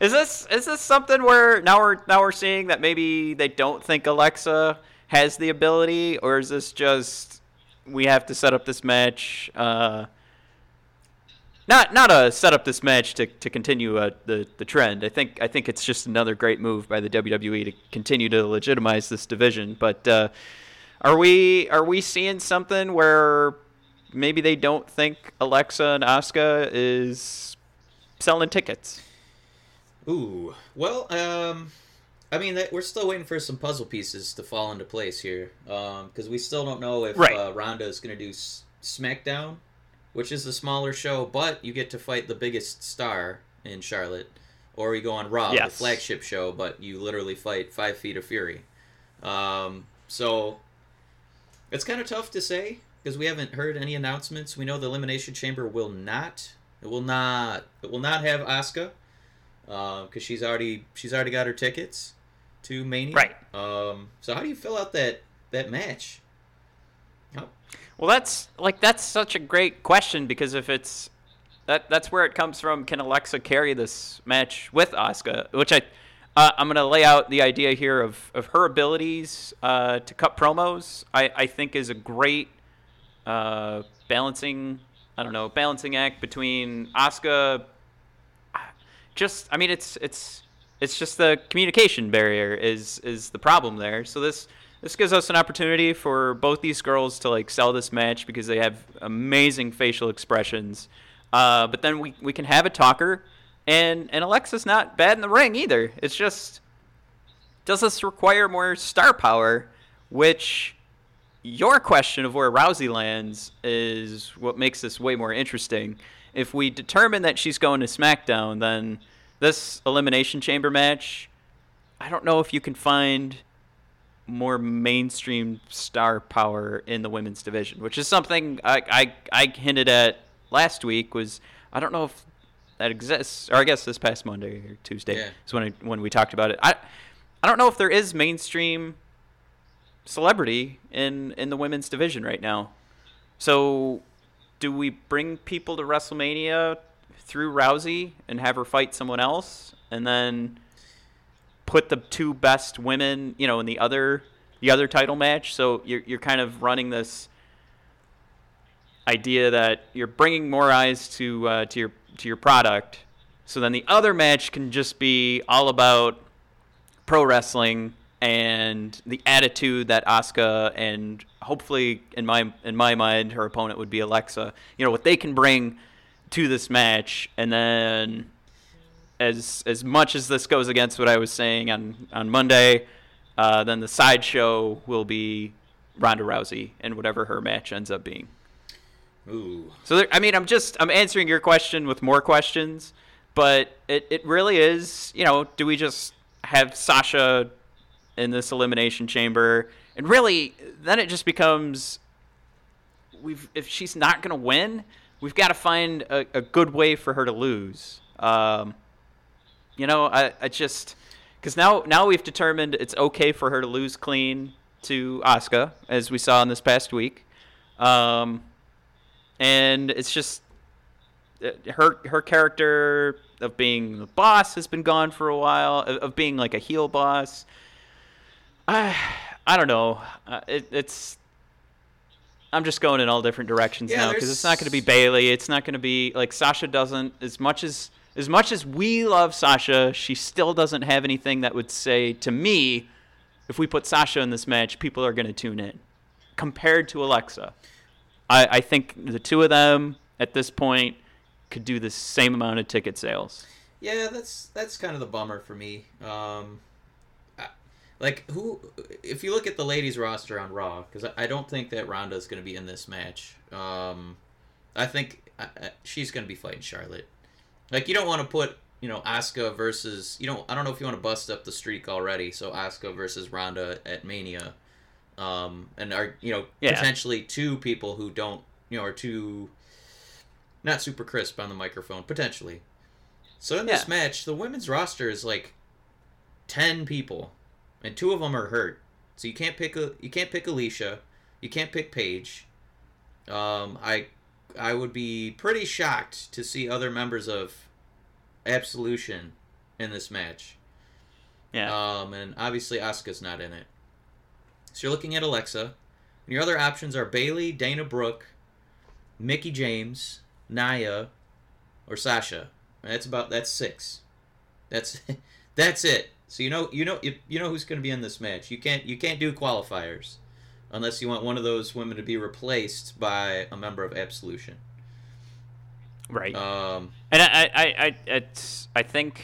is this is this something where now we're now we're seeing that maybe they don't think Alexa has the ability, or is this just we have to set up this match? Uh, Not not a set up this match to to continue uh, the the trend. I think I think it's just another great move by the W W E to continue to legitimize this division. But uh, are we are we seeing something where maybe they don't think Alexa and Asuka is selling tickets? Ooh, well, um, I mean we're still waiting for some puzzle pieces to fall into place here, because um, we still don't know if right. uh, Ronda is going to do S- SmackDown. Which is the smaller show, but you get to fight the biggest star in Charlotte. Or you go on Raw, yes. the flagship show, but you literally fight five feet of fury. Um, so, it's kind of tough to say, because we haven't heard any announcements. We know the Elimination Chamber will not, it will not, it will not have Asuka, because uh, she's already, she's already got her tickets to Mania. Right. Um, so how do you fill out that, that match? Nope. Well, that's like that's such a great question, because if it's that that's where it comes from. Can Alexa carry this match with Asuka? Which I uh, I'm going to lay out the idea here of, of her abilities uh, to cut promos. I, I think is a great uh, balancing I don't know balancing act between Asuka. Just I mean it's it's it's just the communication barrier is is the problem there. So this. This gives us an opportunity for both these girls to like sell this match because they have amazing facial expressions. Uh, but then we, we can have a talker, and, and Alexa's not bad in the ring either. It's just, does this require more star power? Which your question of where Rousey lands is what makes this way more interesting. If we determine that she's going to SmackDown, then this Elimination Chamber match, I don't know if you can find more mainstream star power in the women's division, which is something I, I I hinted at last week. Was I don't know if that exists, or I guess this past Monday or Tuesday yeah. is when I, when we talked about it. I I don't know if there is mainstream celebrity in in the women's division right now. So do we bring people to WrestleMania through Rousey and have her fight someone else, and then put the two best women, you know, in the other the other title match? So you're you're kind of running this idea that you're bringing more eyes to uh, to your to your product. So then the other match can just be all about pro wrestling and the attitude that Asuka and hopefully in my in my mind her opponent would be Alexa. You know what they can bring to this match, and then. As as much as this goes against what I was saying on, on Monday, uh, then the sideshow will be Ronda Rousey and whatever her match ends up being. Ooh. So there, I mean, I'm just I'm answering your question with more questions, but it, it really is, you know, do we just have Sasha in this elimination chamber? And really, then it just becomes we've if she's not gonna win, we've got to find a, a good way for her to lose. Um, You know, I, I just because now now we've determined it's okay for her to lose clean to Asuka, as we saw in this past week, um, and it's just her her character of being the boss has been gone for a while, of, of being like a heel boss. I I don't know. Uh, it, it's I'm just going in all different directions yeah, now because it's not going to be Bayley. It's not going to be like Sasha doesn't as much as. As much as we love Sasha, she still doesn't have anything that would say to me, if we put Sasha in this match, people are going to tune in. Compared to Alexa, I, I think the two of them at this point could do the same amount of ticket sales. yeah, that's that's kind of the bummer for me. Um, I, like who, if you look at the ladies roster on Raw, because I, I don't think that Ronda is going to be in this match. Um, I think I, I, she's going to be fighting Charlotte. Like, you don't want to put, you know, Asuka versus, you know, I don't know if you want to bust up the streak already. So Asuka versus Ronda at Mania, um, and are you know yeah. potentially two people who don't, you know, are too not super crisp on the microphone potentially. So in yeah. this match, the women's roster is like ten people, and two of them are hurt. So you can't pick a you can't pick Alicia, you can't pick Paige. Um, I I would be pretty shocked to see other members of Absolution in this match. Yeah. Um, and obviously Asuka's not in it. So you're looking at Alexa, and your other options are Bayley, Dana Brooke, Mickie James, Naya, or Sasha. That's about that's six. That's that's it. So you know you know you, you know who's going to be in this match. You can't you can't do qualifiers unless you want one of those women to be replaced by a member of Absolution. Right. Um, and I I I it's, I think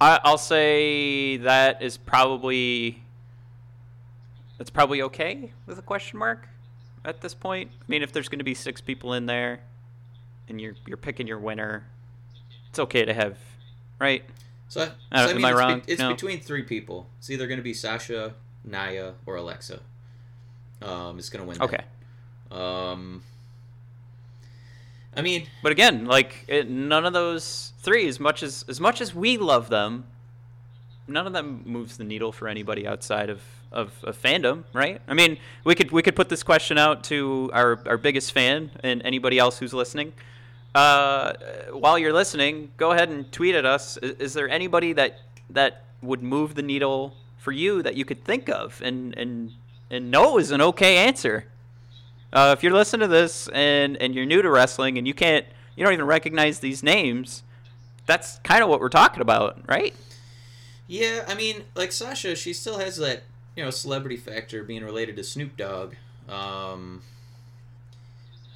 I I'll say that is probably that's probably okay with a question mark at this point. I mean, if there's going to be six people in there and you're you're picking your winner, it's okay to have, right? So, so I mean, am I it's wrong? Be, it's no. between three people. It's either going to be Sasha, Naya, or Alexa. Um, it's going to win. Okay. That. Um, I mean, but again, like it, none of those three, as much as as much as we love them, none of them moves the needle for anybody outside of, of, of fandom, right? I mean, we could we could put this question out to our our biggest fan and anybody else who's listening. Uh, while you're listening, go ahead and tweet at us. Is, is there anybody that that would move the needle for you that you could think of? And and and no is an okay answer. Uh, if you're listening to this and and you're new to wrestling and you can't, you don't even recognize these names, that's kind of what we're talking about, right? Yeah, I mean, like Sasha, she still has that, you know, celebrity factor being related to Snoop Dogg. Um,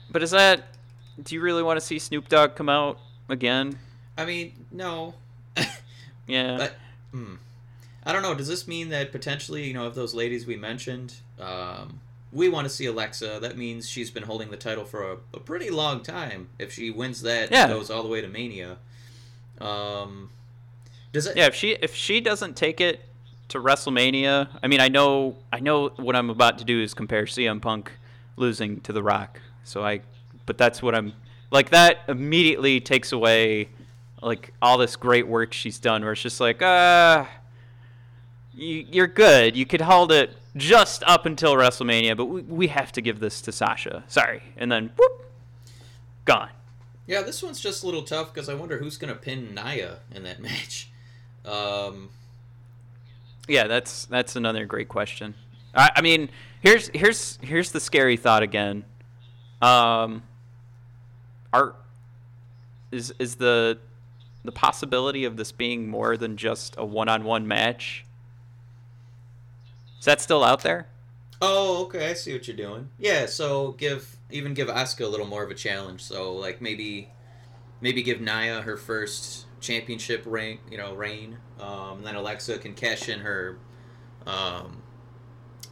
but is that? Do you really want to see Snoop Dogg come out again? I mean, no. yeah. But, hmm. I don't know. Does this mean that potentially, you know, of those ladies we mentioned, um, we want to see Alexa. That means she's been holding the title for a, a pretty long time. If she wins that, yeah. it goes all the way to Mania. Um, does it? Yeah. If she if she doesn't take it to WrestleMania, I mean, I know I know what I'm about to do is compare C M Punk losing to The Rock. So I. But that's what I'm like. That immediately takes away like all this great work she's done. Where it's just like, ah, uh, you, you're good. You could hold it just up until WrestleMania, but we, we have to give this to Sasha. Sorry, and then whoop, gone. Yeah, this one's just a little tough because I wonder who's gonna pin Naya in that match. Um, yeah, that's that's another great question. I, I mean, here's here's here's the scary thought again. Um, are is is the the possibility of this being more than just a one-on-one match? Is that still out there? Oh, okay, I see what you're doing. Yeah, so give even give Asuka a little more of a challenge. So like maybe maybe give Naya her first championship reign, you know, reign. Um, and then Alexa can cash in her um,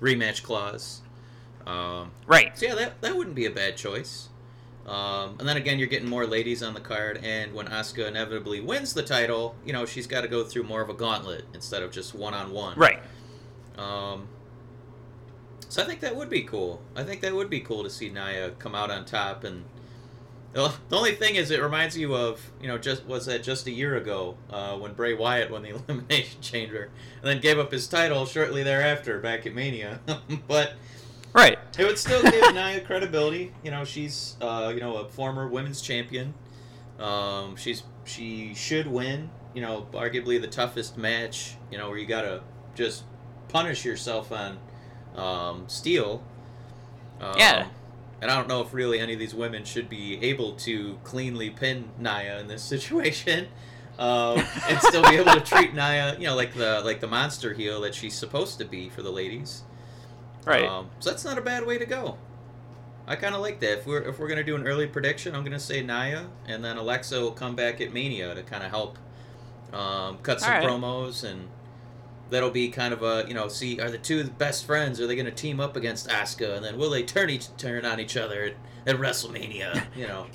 rematch clause. Um, right. So yeah, that that wouldn't be a bad choice. Um, and then again, you're getting more ladies on the card, and when Asuka inevitably wins the title, you know, she's got to go through more of a gauntlet instead of just one-on-one. Right. Um, so I think that would be cool. I think that would be cool to see Naya come out on top, and the only thing is it reminds you of, you know, just was that just a year ago uh, when Bray Wyatt won the Elimination Chamber and then gave up his title shortly thereafter back at Mania. But... Right. It would still give Naya credibility. You know, she's uh, you know, a former women's champion. Um, she's she should win. You know, arguably the toughest match. You know, where you gotta just punish yourself on um, steel. Um, yeah. And I don't know if really any of these women should be able to cleanly pin Naya in this situation, um, and still be able to treat Naya, you know, like the like the monster heel that she's supposed to be for the ladies. Right. Um, so that's not a bad way to go. I kind of like that. If we're if we're gonna do an early prediction, I'm gonna say Nia, and then Alexa will come back at Mania to kind of help um, cut some right. promos, and that'll be kind of a, you know, see, are the two best friends? Are they gonna team up against Asuka, and then will they turn each turn on each other at, at WrestleMania? You know,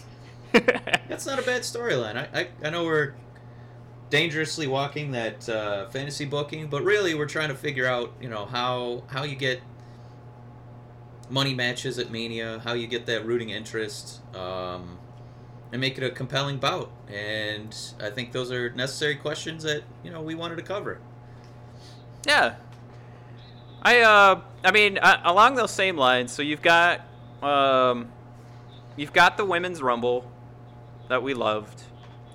that's not a bad storyline. I, I I know we're dangerously walking that uh, fantasy booking, but really we're trying to figure out, you know, how how you get money matches at Mania, how you get that rooting interest, um, and make it a compelling bout. And I think those are necessary questions that, you know, we wanted to cover. Yeah. I, uh, I mean, uh, along those same lines, so you've got, um, you've got the Women's Rumble that we loved.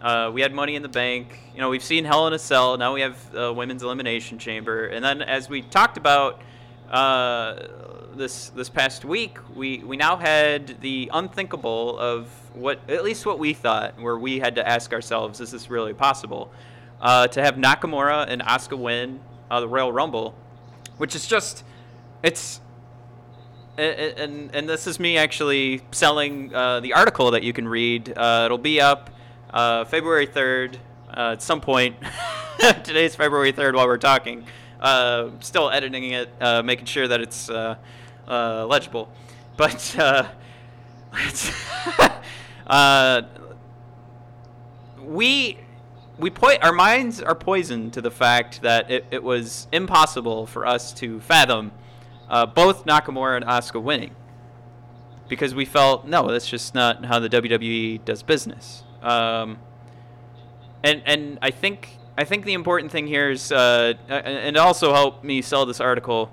Uh, we had Money in the Bank. You know, we've seen Hell in a Cell. Now we have uh, Women's Elimination Chamber. And then as we talked about, uh... this this past week, we, we now had the unthinkable of what, at least what we thought, where we had to ask ourselves, is this really possible? Uh, to have Nakamura and Asuka win uh, the Royal Rumble, which is just, it's, and and, and this is me actually selling uh, the article that you can read. Uh, it'll be up uh, February third uh, at some point. Today's February third while we're talking. Uh, still editing it, uh, making sure that it's uh, uh, legible. But uh, it's uh, we we po- our minds are poisoned to the fact that it, it was impossible for us to fathom uh, both Nakamura and Asuka winning, because we felt, no, that's just not how the W W E does business. Um, and and I think. I think the important thing here is, uh, and also help me sell this article,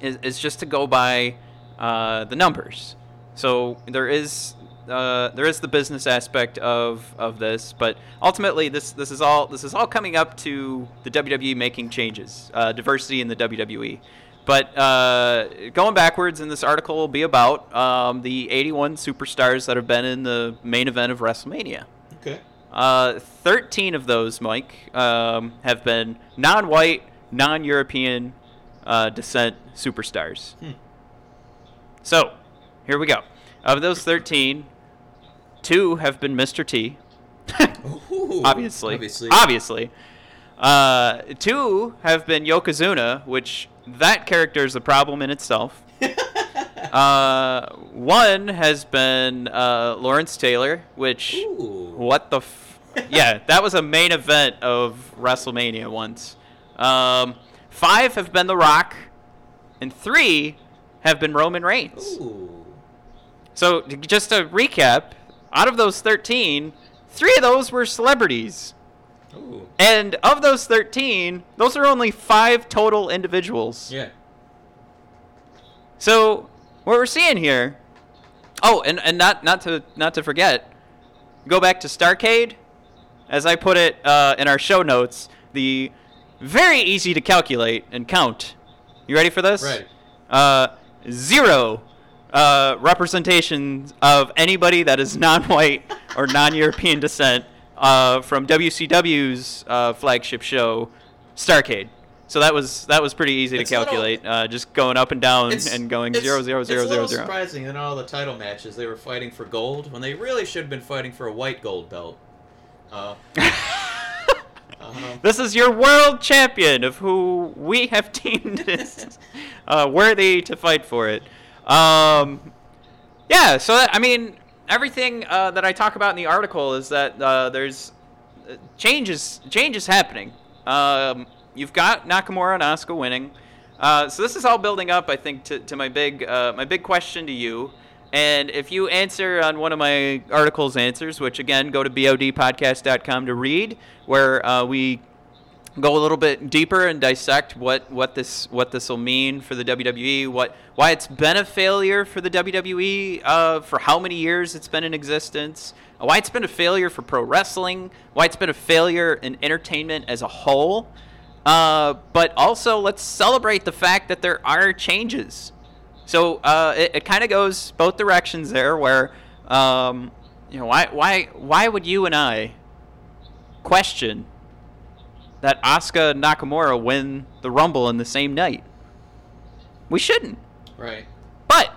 is, is just to go by uh, the numbers. So there is uh, there is the business aspect of, of this, but ultimately this this is all this is all coming up to the W W E making changes, uh, diversity in the W W E. But uh, going backwards, in this article will be about um, the eighty-one superstars that have been in the main event of WrestleMania. Okay. Uh, thirteen of those, Mike, um, have been non-white, non-European uh, descent superstars. Hmm. So, here we go. Of those thirteen, two have been Mister T. Ooh, obviously. Obviously. Obviously. Uh, two have been Yokozuna, which that character is a problem in itself. Uh, one has been uh, Lawrence Taylor, which, ooh. What the f- yeah, that was a main event of WrestleMania once. Um, five have been The Rock, and three have been Roman Reigns. Ooh. So, just to recap, out of those thirteen, three of those were celebrities. Ooh. And of those thirteen, those are only five total individuals. Yeah. So... what we're seeing here, oh, and, and not, not to not to forget, go back to Starrcade, as I put it uh, in our show notes, the very easy to calculate and count. You ready for this? Right. Uh, zero uh, representations of anybody that is non-white or non-European descent uh, from W C W's uh, flagship show, Starrcade. So that was that was pretty easy it's to calculate, little, uh, just going up and down and going zero, zero, zero, zero, zero. It's a little zero. Surprising in all the title matches they were fighting for gold when they really should have been fighting for a white gold belt. Uh, uh-huh. This is your world champion, of who we have deemed is uh, worthy to fight for it. Um, yeah, so that, I mean, everything uh, that I talk about in the article is that uh, there's changes changes happening. Um, You've got Nakamura and Asuka winning. Uh, so this is all building up, I think, to, to my big uh, my big question to you. And if you answer on one of my article's answers, which, again, go to B O D podcast dot com to read, where uh, we go a little bit deeper and dissect what, what this what this will mean for the W W E, what why it's been a failure for the W W E, uh, for how many years it's been in existence, why it's been a failure for pro wrestling, why it's been a failure in entertainment as a whole. Uh, but also, let's celebrate the fact that there are changes. So uh, it, it kind of goes both directions there, where um, you know, why why why would you and I question that Asuka and Nakamura win the Rumble in the same night? We shouldn't. Right. But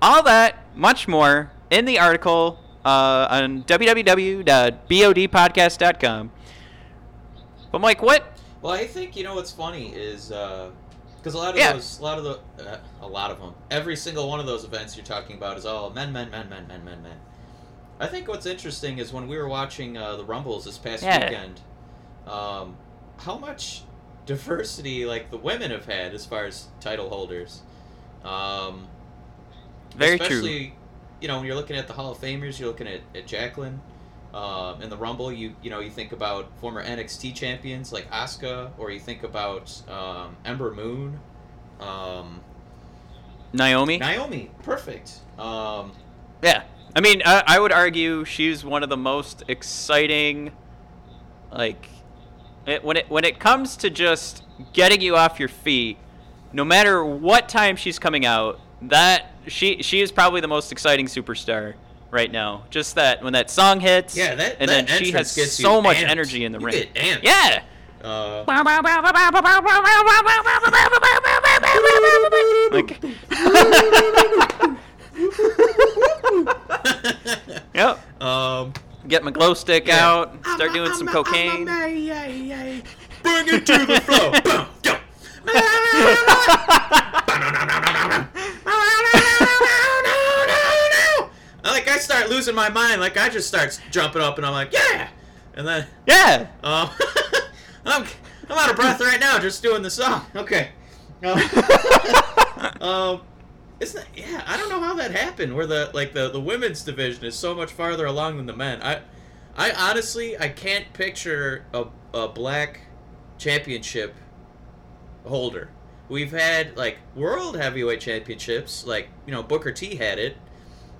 All that, much more, in the article uh, on w w w dot bod podcast dot com. But Mike, what? Well, I think you know what's funny is because uh, a lot of yeah. those, a lot of the, uh, a lot of them, every single one of those events you're talking about is all men, men, men, men, men, men, men. I think what's interesting is when we were watching uh, the Rumbles this past yeah. weekend, um, how much diversity like the women have had as far as title holders. Um, Very especially, true. You know, when you're looking at the Hall of Famers, you're looking at, at Jacqueline. Um, in the Rumble, you you know, you think about former N X T champions like Asuka, or you think about um, Ember Moon. Um, Naomi? Naomi, perfect. Um, yeah. I mean, I, I would argue she's one of the most exciting, like, it, when it when it comes to just getting you off your feet, no matter what time she's coming out, that she she is probably the most exciting superstar right now. Just that when that song hits, yeah, that, and that then she has so much amped. energy in the you ring. Get amped. Yeah. Uh... Like. Yep. Um, Get my glow stick yeah. out. Start I'm doing a, some I'm cocaine. A, a, a, a. Bring it to the floor. Boom, go. Like I start losing my mind. Like I just start jumping up and I'm like, yeah, and then yeah. Um, I'm I'm out of breath right now just doing the song. Okay. Um. um Isn't that, yeah, I don't know how that happened. Where the like the, the women's division is so much farther along than the men. I, I honestly I can't picture a a black championship holder. We've had like world heavyweight championships, like you know Booker T had it.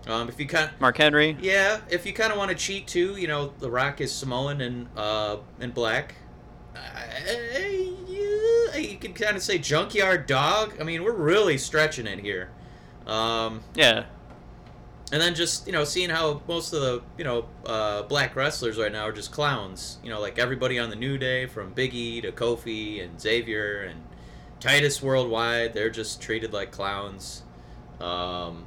Um, if you kind Mark Henry. Yeah, if you kind of want to cheat too, you know The Rock is Samoan and uh and black. I, yeah, you could kind of say Junkyard Dog. I mean, we're really stretching it here. Um, yeah. And then just, you know, seeing how most of the, you know, uh, black wrestlers right now are just clowns. You know, like everybody on the New Day, from Big E to Kofi and Xavier and Titus Worldwide, they're just treated like clowns. Um,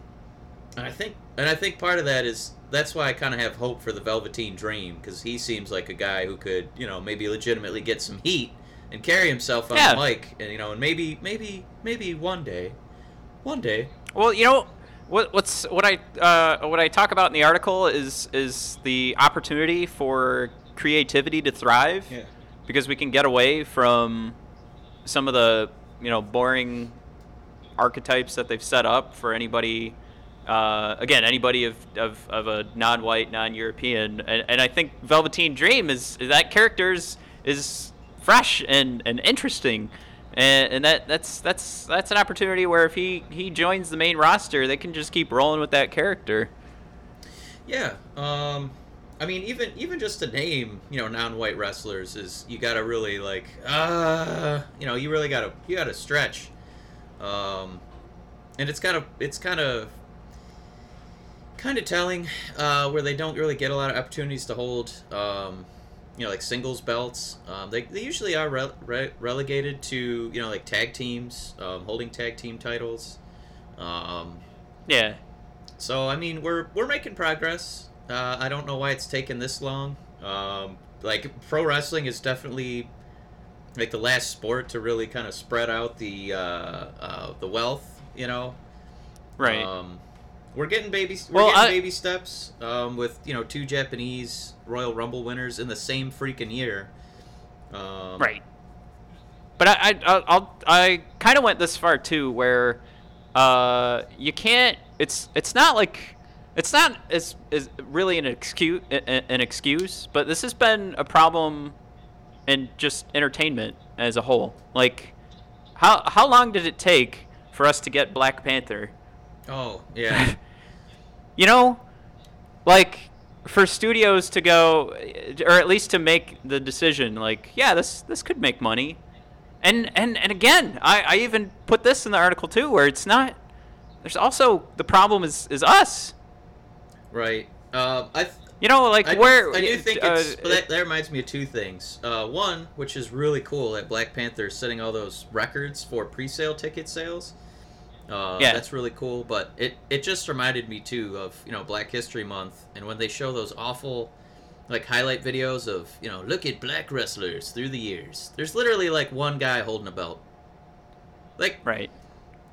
and I think, and I think part of that is, that's why I kind of have hope for the Velveteen Dream, because he seems like a guy who could, you know, maybe legitimately get some heat and carry himself on yeah. the mic, and, you know, and maybe, maybe, maybe one day, one day. Well, you know, what, what's what I uh, what I talk about in the article is is the opportunity for creativity to thrive, yeah. because we can get away from some of the you know boring archetypes that they've set up for anybody. Uh, again, anybody of, of, of a non-white, non-European, and, and I think Velveteen Dream is that character is, is fresh and, and interesting. And, and that that's that's that's an opportunity where if he, he joins the main roster, they can just keep rolling with that character. Yeah, um, I mean, even even just to name you know non-white wrestlers is you gotta really like uh you know you really gotta you gotta stretch, um, and it's kind of it's kind of kind of telling uh, where they don't really get a lot of opportunities to hold. Um, You know, like singles belts. Um, they they usually are re- re- relegated to you know like tag teams, um, holding tag team titles. Um, yeah. So I mean, we're we're making progress. Uh, I don't know why it's taken this long. Um, like pro wrestling is definitely like the last sport to really kind of spread out the uh, uh, the wealth. You know. Right. Um, We're getting baby. We're well, getting I... baby steps um, with you know two Japanese Royal Rumble winners in the same freaking year. Um, right. But I I I'll, I kind of went this far too, where uh, you can't. It's it's not like it's not is is really an excuse an excuse. But this has been a problem in just entertainment as a whole. Like how how long did it take for us to get Black Panther? Oh, yeah. You know, like, for studios to go, or at least to make the decision, like, yeah, this this could make money. And and, and again, I, I even put this in the article, too, where it's not, there's also, the problem is, is us. Right. Uh, I. Th- you know, like, I where... I do think uh, it's, that, that reminds me of two things. Uh, one, which is really cool, that Black Panther is setting all those records for pre-sale ticket sales. Uh, yeah. That's really cool, but it, it just reminded me, too, of, you know, Black History Month, and when they show those awful, like, highlight videos of, you know, look at black wrestlers through the years. There's literally, like, one guy holding a belt. Like, right.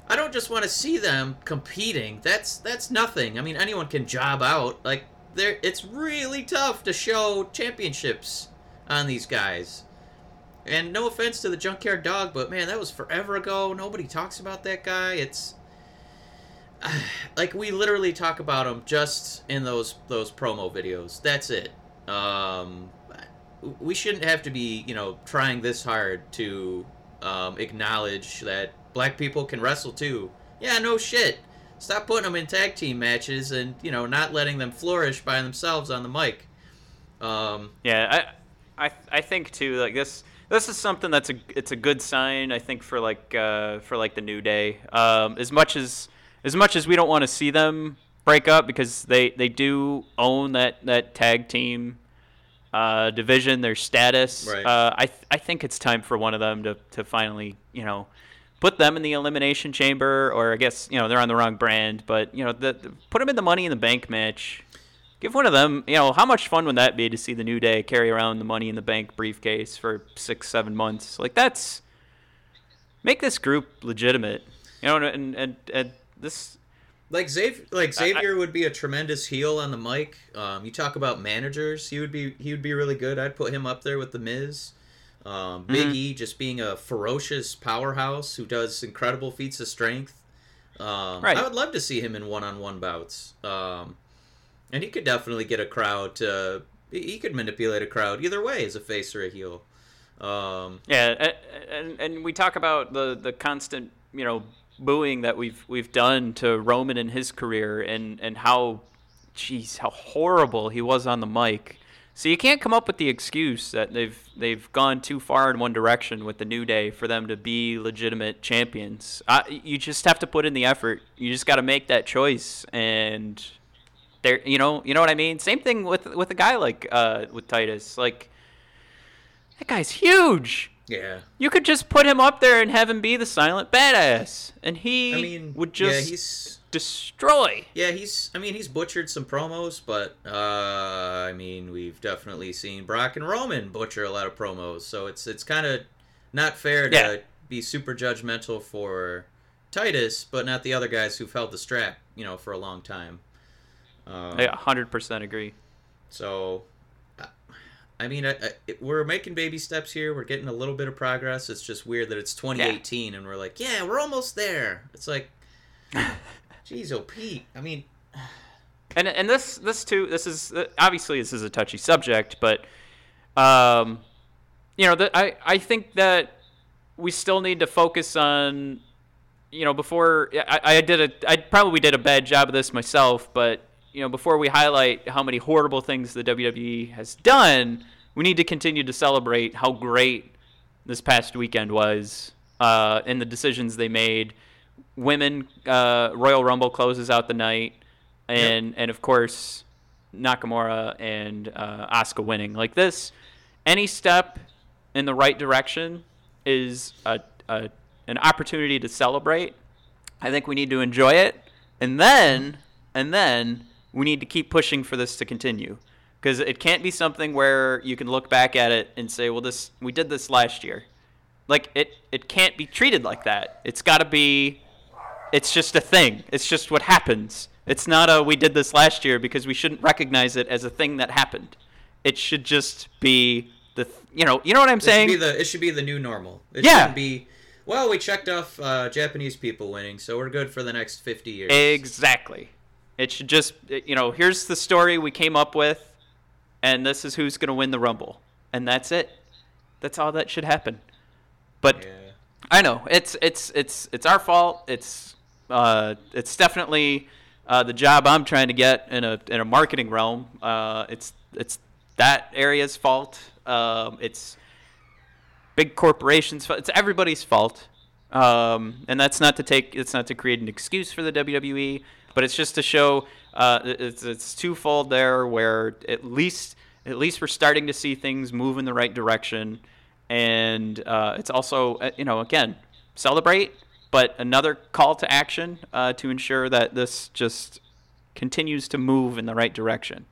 I don't just want to see them competing. That's that's nothing. I mean, anyone can job out. Like, they're, it's really tough to show championships on these guys. And no offense to the Junkyard Dog, but man, that was forever ago. Nobody talks about that guy. It's like we literally talk about him just in those those promo videos. That's it. Um, we shouldn't have to be, you know, trying this hard to um, acknowledge that black people can wrestle too. Yeah, no shit. Stop putting them in tag team matches and, you know, not letting them flourish by themselves on the mic. Um, yeah, I, I, I think too, like this. This is something that's a it's a good sign, I think, for like uh, for like the New Day. Um, as much as as much as we don't want to see them break up because they, they do own that, that tag team uh, division, their status. Right. Uh, I th- I think it's time for one of them to, to finally, you know, put them in the elimination chamber, or I guess, you know, they're on the wrong brand, but you know, the, the, put them in the Money in the Bank match. Give one of them, you know, how much fun would that be to see the New Day carry around the Money in the Bank briefcase for six, seven months? Like, that's, make this group legitimate, you know, and and, and this. Like, Xavier, like Xavier I, would be a tremendous heel on the mic. Um, you talk about managers, he would be he would be really good. I'd put him up there with The Miz. Um, Big mm-hmm. E just being a ferocious powerhouse who does incredible feats of strength. Um, right. I would love to see him in one-on-one bouts. Um And he could definitely get a crowd to... He could manipulate a crowd either way as a face or a heel. Um, yeah, and and we talk about the, the constant, you know, booing that we've we've done to Roman in his career and, and how, geez, how horrible he was on the mic. So you can't come up with the excuse that they've they've gone too far in one direction with the New Day for them to be legitimate champions. I, you just have to put in the effort. You just got to make that choice and... There, you know, you know what I mean. Same thing with with a guy like uh, with Titus. Like that guy's huge. Yeah. You could just put him up there and have him be the silent badass, and he I mean, would just yeah, he's, destroy. Yeah, he's. I mean, he's butchered some promos, but uh, I mean, we've definitely seen Brock and Roman butcher a lot of promos. So it's it's kind of not fair to yeah. be super judgmental for Titus, but not the other guys who've held the strap, you know, for a long time. Um, I one hundred percent agree. So, I mean, I, I, we're making baby steps here. We're getting a little bit of progress. It's just weird that it's twenty eighteen yeah. and we're like, yeah, we're almost there. It's like, geez, oh Pete. I mean, and and this this too. This is obviously this is a touchy subject, but um, you know, the, I I think that we still need to focus on, you know, before I, I did a I probably did a bad job of this myself, but. You know, before we highlight how many horrible things the W W E has done, we need to continue to celebrate how great this past weekend was uh, and the decisions they made. Women, uh, Royal Rumble closes out the night, and yep. and of course Nakamura and uh, Asuka winning. Like this, any step in the right direction is a, a an opportunity to celebrate. I think we need to enjoy it, and then and then. we need to keep pushing for this to continue, because it can't be something where you can look back at it and say, well, this we did this last year. Like, it, it can't be treated like that. It's got to be – it's just a thing. It's just what happens. It's not a we did this last year because we shouldn't recognize it as a thing that happened. It should just be the – you know you know what I'm saying? It should be the, it should be the new normal. It yeah. shouldn't be, well, we checked off uh, Japanese people winning, so we're good for the next fifty years. Exactly. It should just, you know, here's the story we came up with, and this is who's going to win the Rumble. And that's it. That's all that should happen. But yeah. I know, it's it's it's it's our fault. It's uh, it's definitely uh, the job I'm trying to get in a in a marketing realm. Uh, it's it's that area's fault. Um, it's big corporations' fault. It's everybody's fault. Um, and that's not to take it's not to create an excuse for the W W E. But it's just to show uh, it's it's twofold there, where at least at least we're starting to see things move in the right direction, and uh, it's also, you know, again, celebrate, But another call to action uh, to ensure that this just continues to move in the right direction.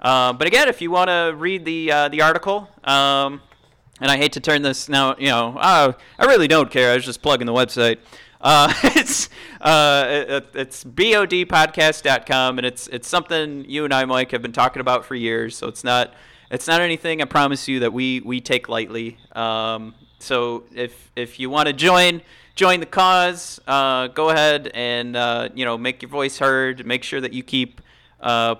Uh, but again, if you want to read the uh, the article, um, and I hate to turn this now, you know, oh, I really don't care. I was just plugging the website. Uh, it's uh, it's bod podcast dot com, and it's it's something you and I, Mike, have been talking about for years. So it's not it's not anything I promise you that we we take lightly. Um, so if if you want to join join the cause, uh, go ahead and uh, you know make your voice heard. Make sure that you keep uh,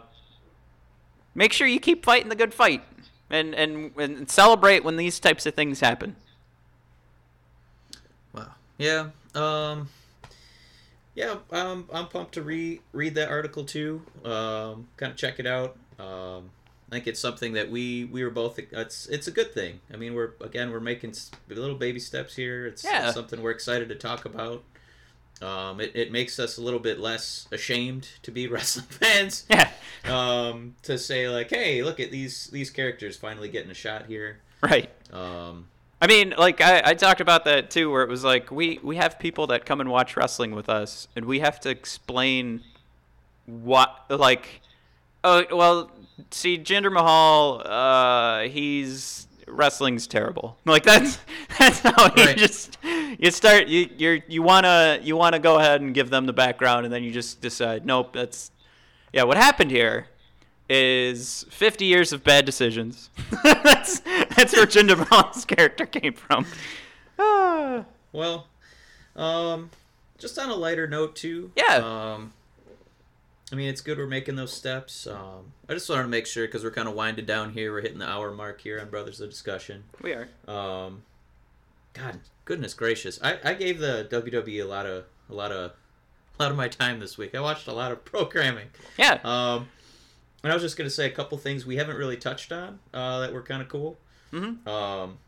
make sure you keep fighting the good fight, and and and celebrate when these types of things happen. Wow. Yeah. Um, yeah, I'm, I'm pumped to re- read that article too. Um, kind of check it out. Um, I think it's something that we, we were both, it's, it's a good thing. I mean, we're, again, we're making little baby steps here. It's, yeah. it's something we're excited to talk about. Um, it, it makes us a little bit less ashamed to be wrestling fans. Yeah. Um, to say like, hey, look at these, these characters finally getting a shot here. Right. Um, I mean, like, I, I talked about that, too, where it was like, we, we have people that come and watch wrestling with us, and we have to explain what, like, oh, well, see, Jinder Mahal, uh, he's, wrestling's terrible. Like, that's that's how you right. just, you start, you you're, you want to you wanna go ahead and give them the background, and then you just decide, nope, that's, yeah, what happened here is fifty years of bad decisions. that's that's where Jinder Mahal's character came from. Ah. Well, um, just on a lighter note too. Yeah. Um, I mean, it's good we're making those steps. Um, I just wanted to make sure because we're kind of winded down here. We're hitting the hour mark here on Brothers of Discussion. We are. Um, God, goodness gracious, I, I gave the W W E a lot of a lot of a lot of my time this week. I watched a lot of programming. Yeah. Um. And I was just going to say a couple things we haven't really touched on uh, that were kind of cool. Mm-hmm. Um,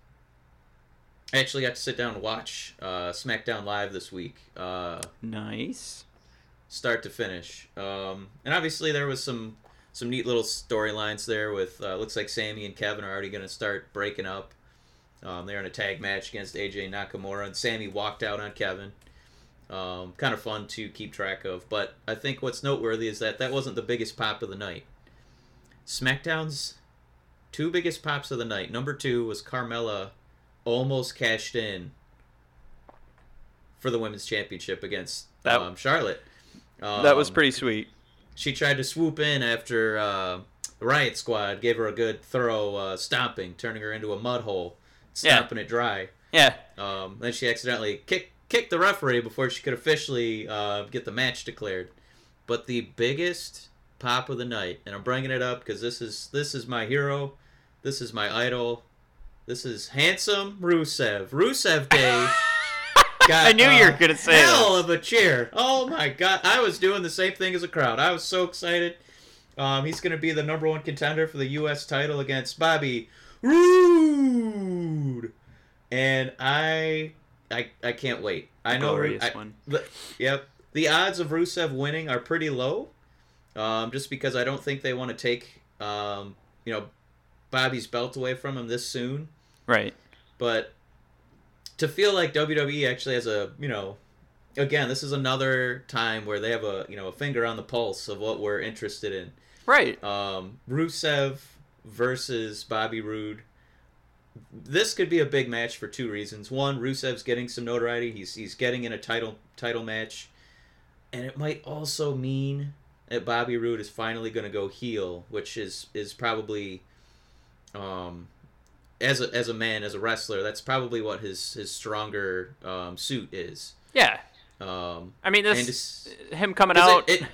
I actually got to sit down and watch uh, SmackDown Live this week. Uh, nice. Start to finish. Um, and obviously there was some, some neat little storylines there with, uh, looks like Sami and Kevin are already going to start breaking up. Um, they're in a tag match against A J Nakamura, and Sami walked out on Kevin. Um, kind of fun to keep track of. But I think what's noteworthy is that that wasn't the biggest pop of the night. SmackDown's two biggest pops of the night. Number two was Carmella almost cashed in for the Women's Championship against that, um, Charlotte. Um, that was pretty sweet. She tried to swoop in after uh, the Riot Squad gave her a good thorough uh, stomping, turning her into a mud hole, stomping yeah. it dry. Yeah. Um, then she accidentally kicked, kicked the referee before she could officially uh, get the match declared. But the biggest pop of the night, and I'm bringing it up because this is this is my hero, this is my idol, this is handsome Rusev. Rusev Day. Got, I knew uh, you were gonna say hell that. Of a cheer. Oh my God, I was doing the same thing as a crowd. I was so excited. Um, he's gonna be the number one contender for the U S title against Bobby Roode, and I, I, I can't wait. I know. I, one. The, yep. The odds of Rusev winning are pretty low. Um, just because I don't think they want to take, um, you know, Bobby's belt away from him this soon. Right. But to feel like W W E actually has a, you know, again, this is another time where they have a, you know, a finger on the pulse of what we're interested in. Right. Um, Rusev versus Bobby Roode. This could be a big match for two reasons. One, Rusev's getting some notoriety. He's he's getting in a title title match, and it might also mean that Bobby Roode is finally going to go heel, which is is probably, um, as a as a man, as a wrestler, that's probably what his his stronger um, suit is. Yeah. Um, I mean, this him coming out. It, it,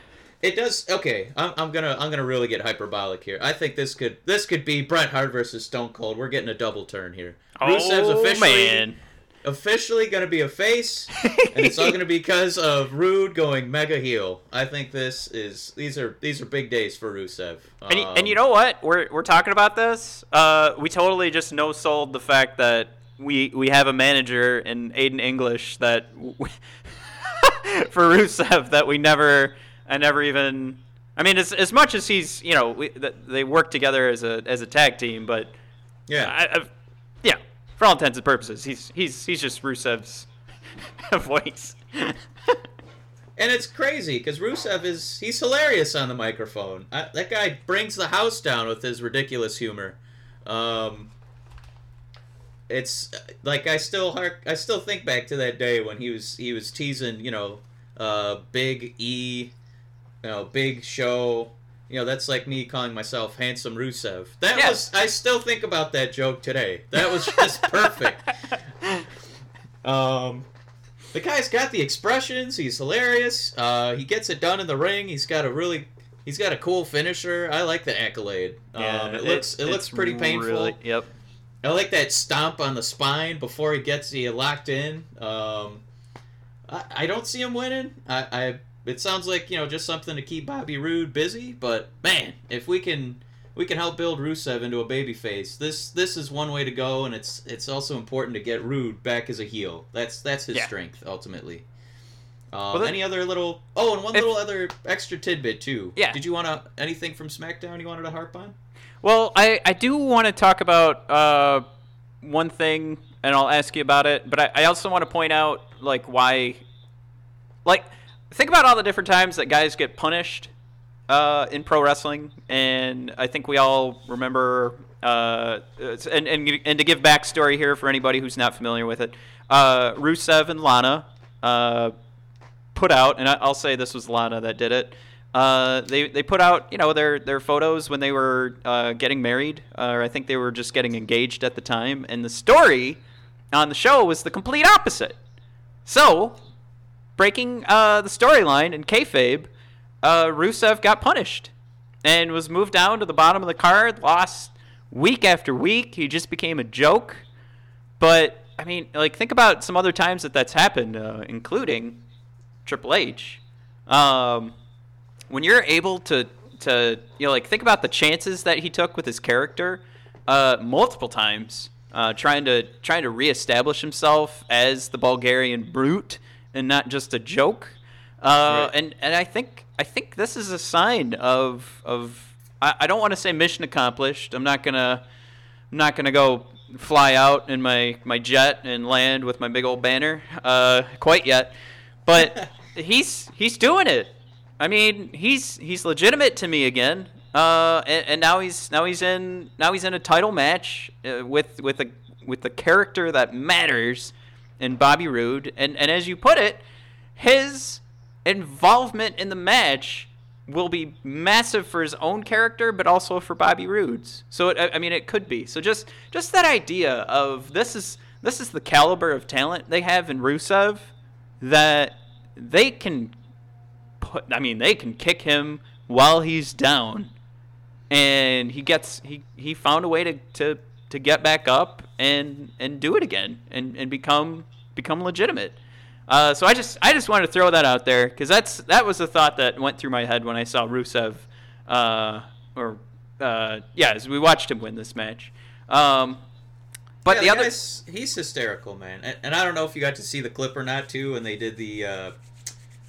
it does. Okay, I'm I'm gonna I'm gonna really get hyperbolic here. I think this could this could be Bret Hart versus Stone Cold. We're getting a double turn here. Oh, Rusev's officially, man. Officially going to be a face, and it's all going to be because of Rude going mega heel. I think this is these are these are big days for Rusev. Um, and, and you know what? We're we're talking about this. Uh, we totally just no sold the fact that we we have a manager in Aiden English that we, for Rusev that we never I never even. I mean, as as much as he's you know we, they work together as a as a tag team, but yeah, I, I've, yeah. For all intents and purposes, he's he's he's just Rusev's voice. And it's crazy because Rusev is, he's hilarious on the microphone. I, that guy brings the house down with his ridiculous humor. Um, it's like I still hark, I still think back to that day when he was he was teasing, you know, uh, Big E, you know, Big Show. You know, that's like me calling myself Handsome Rusev. That yeah. was, I still think about that joke today. That was just perfect. Um, the guy's got the expressions. He's hilarious. Uh, he gets it done in the ring. He's got a really, he's got a cool finisher. I like the accolade. Yeah, um, it, it looks, it looks pretty painful. Really, yep. I like that stomp on the spine before he gets he locked in. Um, I, I don't see him winning. I, I, It sounds like, you know, just something to keep Bobby Roode busy, but man, if we can we can help build Rusev into a babyface, this this is one way to go, and it's it's also important to get Roode back as a heel. That's that's his yeah. strength ultimately. Um, well, that, any other little oh, and one if, little other extra tidbit too. Yeah. Did you want to anything from SmackDown you wanted to harp on? Well, I I do want to talk about uh, one thing, and I'll ask you about it, but I, I also want to point out like why, like. Think about all the different times that guys get punished uh, in pro wrestling, and I think we all remember. Uh, and, and and to give backstory here for anybody who's not familiar with it, uh, Rusev and Lana uh, put out, and I'll say this was Lana that did it. Uh, they they put out you know their their photos when they were uh, getting married, uh, or I think they were just getting engaged at the time. And the story on the show was the complete opposite. So. Breaking uh, the storyline in kayfabe, uh, Rusev got punished and was moved down to the bottom of the card, lost week after week. He just became a joke. But, I mean, like, think about some other times that that's happened, uh, including Triple H. Um, when you're able to, to, you know, like, think about the chances that he took with his character uh, multiple times, uh, trying to trying to reestablish himself as the Bulgarian brute. And not just a joke, uh, right. and and I think I think this is a sign of of I, I don't want to say mission accomplished. I'm not gonna I'm not gonna go fly out in my, my jet and land with my big old banner uh, quite yet, but he's he's doing it. I mean he's he's legitimate to me again, uh, and, and now he's now he's in now he's in a title match uh, with with a with the character that matters. And Bobby Roode, and, and as you put it, his involvement in the match will be massive for his own character, but also for Bobby Roode's. So it, I mean, it could be. So just just that idea of this is this is the caliber of talent they have in Rusev that they can put. I mean, they can kick him while he's down, and he gets he, he found a way to. to to get back up and, and do it again and, and become become legitimate. Uh, so I just I just wanted to throw that out there because that's that was the thought that went through my head when I saw Rusev, uh, or uh, yeah, as we watched him win this match. Um, but yeah, the, the other guy's, he's hysterical, man. And, and I don't know if you got to see the clip or not too when they did the uh,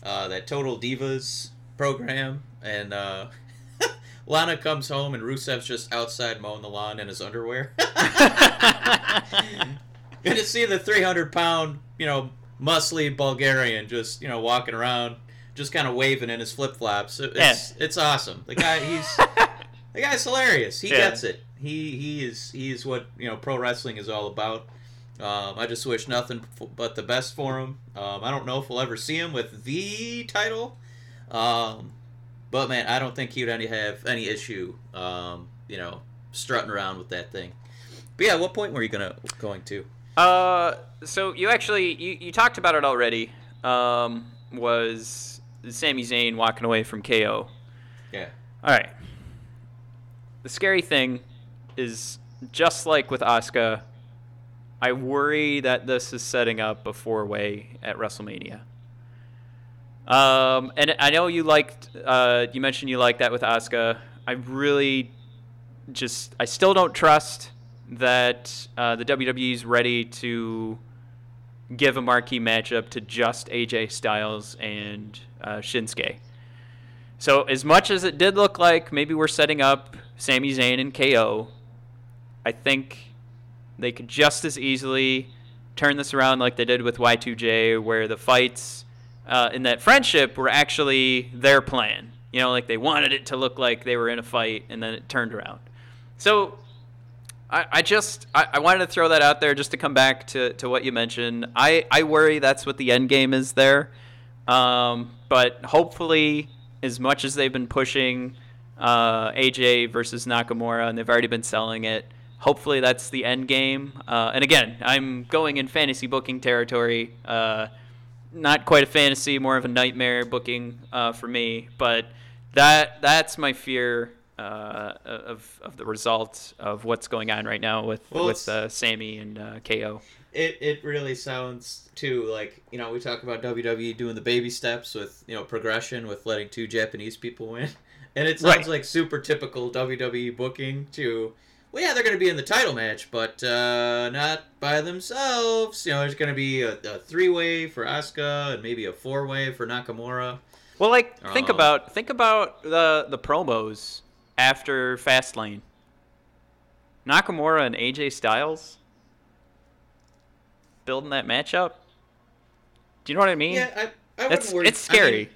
uh, that Total Divas program and. Uh... Lana comes home and Rusev's just outside mowing the lawn in his underwear. Good to see the three hundred pound, you know, muscly Bulgarian just, you know, walking around, just kind of waving in his flip flops. It's yeah. it's awesome. The guy he's the guy's hilarious. He yeah. gets it. He he is he is what you know pro wrestling is all about. Um, I just wish nothing but the best for him. Um, I don't know if we'll ever see him with the title. Um, But, man, I don't think he would any have any issue, um, you know, strutting around with that thing. But, yeah, what point were you gonna going to? Uh, so you actually, you, you talked about it already, um, was Sami Zayn walking away from K O. Yeah. All right. The scary thing is, just like with Asuka, I worry that this is setting up a four-way at WrestleMania. Um, and I know you liked, uh, you mentioned you liked that with Asuka. I really just, I still don't trust that, uh, the W W E's ready to give a marquee matchup to just A J Styles and, uh, Shinsuke. So as much as it did look like maybe we're setting up Sami Zayn and K O, I think they could just as easily turn this around like they did with Y two J, where the fights uh, in that friendship were actually their plan. You know, like they wanted it to look like they were in a fight, and then it turned around. So I, I just I, I wanted to throw that out there just to come back to, to what you mentioned. I, I worry that's what the end game is there. Um, but hopefully, as much as they've been pushing uh, A J versus Nakamura, and they've already been selling it, hopefully that's the end game. Uh, and again, I'm going in fantasy booking territory. Uh, not quite a fantasy, more of a nightmare booking uh, for me. But that that's my fear uh, of of the result of what's going on right now with well, with uh, Sammy and uh, K O. It it really sounds too like, you know, we talk about W W E doing the baby steps with, you know, progression with letting two Japanese people win, and it sounds right. like super typical W W E booking to. Well, yeah, they're going to be in the title match, but uh, not by themselves. You know, there's going to be a, a three-way for Asuka and maybe a four-way for Nakamura. Well, like um, think about think about the the promos after Fastlane. Nakamura and A J Styles building that matchup. Do you know what I mean? Yeah, I, I wouldn't That's, worry. It's scary.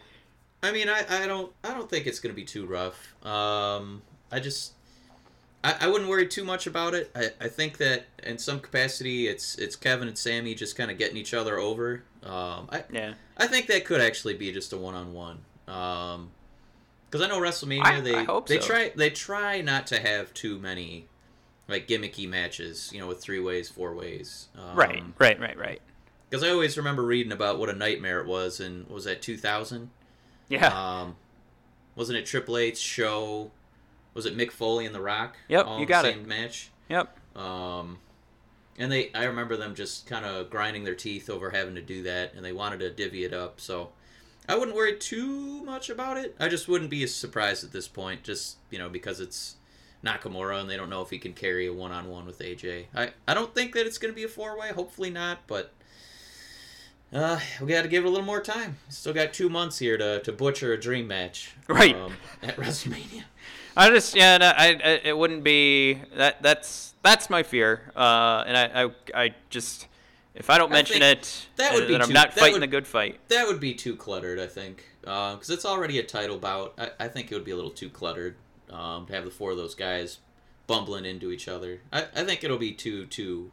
I mean, I mean I, I don't I don't think it's going to be too rough. Um, I just. I wouldn't worry too much about it. I, I think that in some capacity, it's it's Kevin and Sammy just kind of getting each other over. Um, I yeah. I think that could actually be just a one on one. Because I know WrestleMania I, they I hope they so. try they try not to have too many like gimmicky matches. You know, with three ways, four ways. Um, right, right, right, right. Because I always remember reading about what a nightmare it was, and was that two thousand? Yeah. Um, wasn't it Triple H's show? Was it Mick Foley and The Rock? Yep, all you got it. Same match. Yep. Um, and they, I remember them just kind of grinding their teeth over having to do that, and they wanted to divvy it up. So I wouldn't worry too much about it. I just wouldn't be as surprised at this point, just you know, because it's Nakamura and they don't know if he can carry a one-on-one with A J. I, I don't think that it's going to be a four-way. Hopefully not, but. Uh, we got to give it a little more time. Still got two months here to, to butcher a dream match, right? Um, at WrestleMania. I just yeah, no, I, I it wouldn't be that. That's that's my fear. Uh, and I, I, I just if I don't mention I it, that would be that I'm too, not fighting would, a good fight. That would be too cluttered, I think, because uh, it's already a title bout. I, I think it would be a little too cluttered um, to have the four of those guys bumbling into each other. I, I think it'll be two two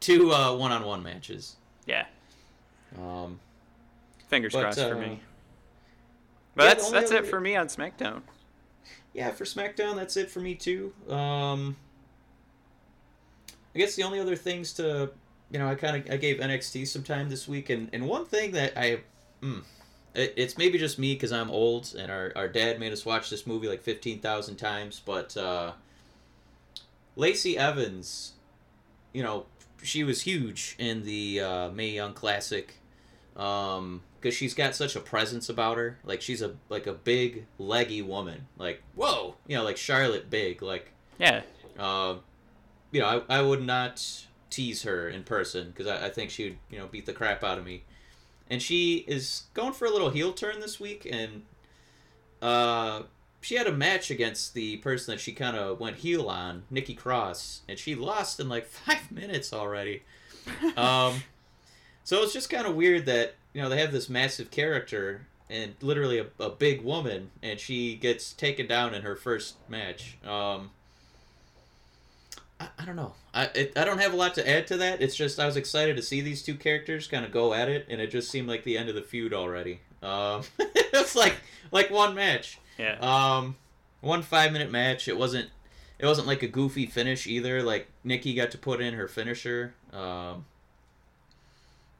two uh, one-on-one matches. Yeah. Um, Fingers but, crossed uh, for me. But yeah, that's that's other... it for me on SmackDown. Yeah, for SmackDown, that's it for me too. Um, I guess the only other things to, you know, I kind of I gave N X T some time this week, and, and one thing that I, mm, it, it's maybe just me because I'm old and our, our dad made us watch this movie like fifteen thousand times, but uh, Lacey Evans, you know, she was huge in the uh, Mae Young Classic. Um, because she's got such a presence about her. Like she's a like a big leggy woman. Like whoa, you know, like Charlotte big. Like yeah. Uh, you know, I I would not tease her in person because I, I think she would you know beat the crap out of me. And she is going for a little heel turn this week, and uh, she had a match against the person that she kind of went heel on, Nikki Cross, and she lost in like five minutes already. um. So it's just kind of weird that, you know, they have this massive character and literally a, a big woman, and she gets taken down in her first match. Um, I, I don't know. I it, I don't have a lot to add to that. It's just I was excited to see these two characters kind of go at it, and it just seemed like the end of the feud already. Um, it's like like one match. Yeah. Um, one five-minute match. It wasn't it wasn't like a goofy finish either. Like Nikki got to put in her finisher. Um.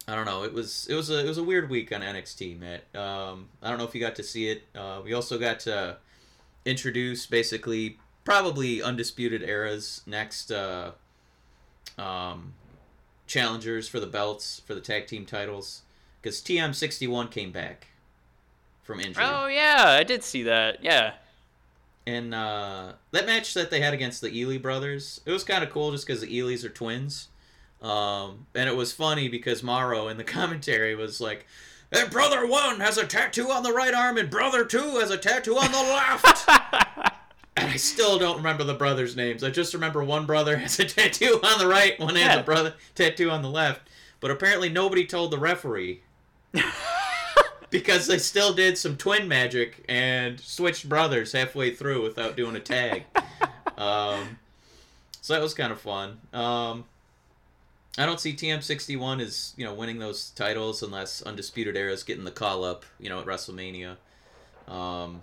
I don't know. It was it was a it was a weird week on N X T, Matt. Um, I don't know if you got to see it. Uh, we also got to introduce basically probably Undisputed Era's next uh, um, challengers for the belts for the tag team titles because T M sixty-one came back from injury. Oh yeah, I did see that. Yeah. And uh, that match that they had against the Ely brothers, it was kind of cool just because the Elys are twins. Um, and it was funny because Morrow in the commentary was like, and brother one has a tattoo on the right arm and brother two has a tattoo on the left. And I still don't remember the brothers' names. I just remember one brother has a tattoo on the right, one yeah. has a brother tattoo on the left. But apparently nobody told the referee because they still did some twin magic and switched brothers halfway through without doing a tag. um, so that was kind of fun. Um, I don't see T M sixty-one as, you know, winning those titles unless Undisputed Era is getting the call up, you know, at WrestleMania. Um,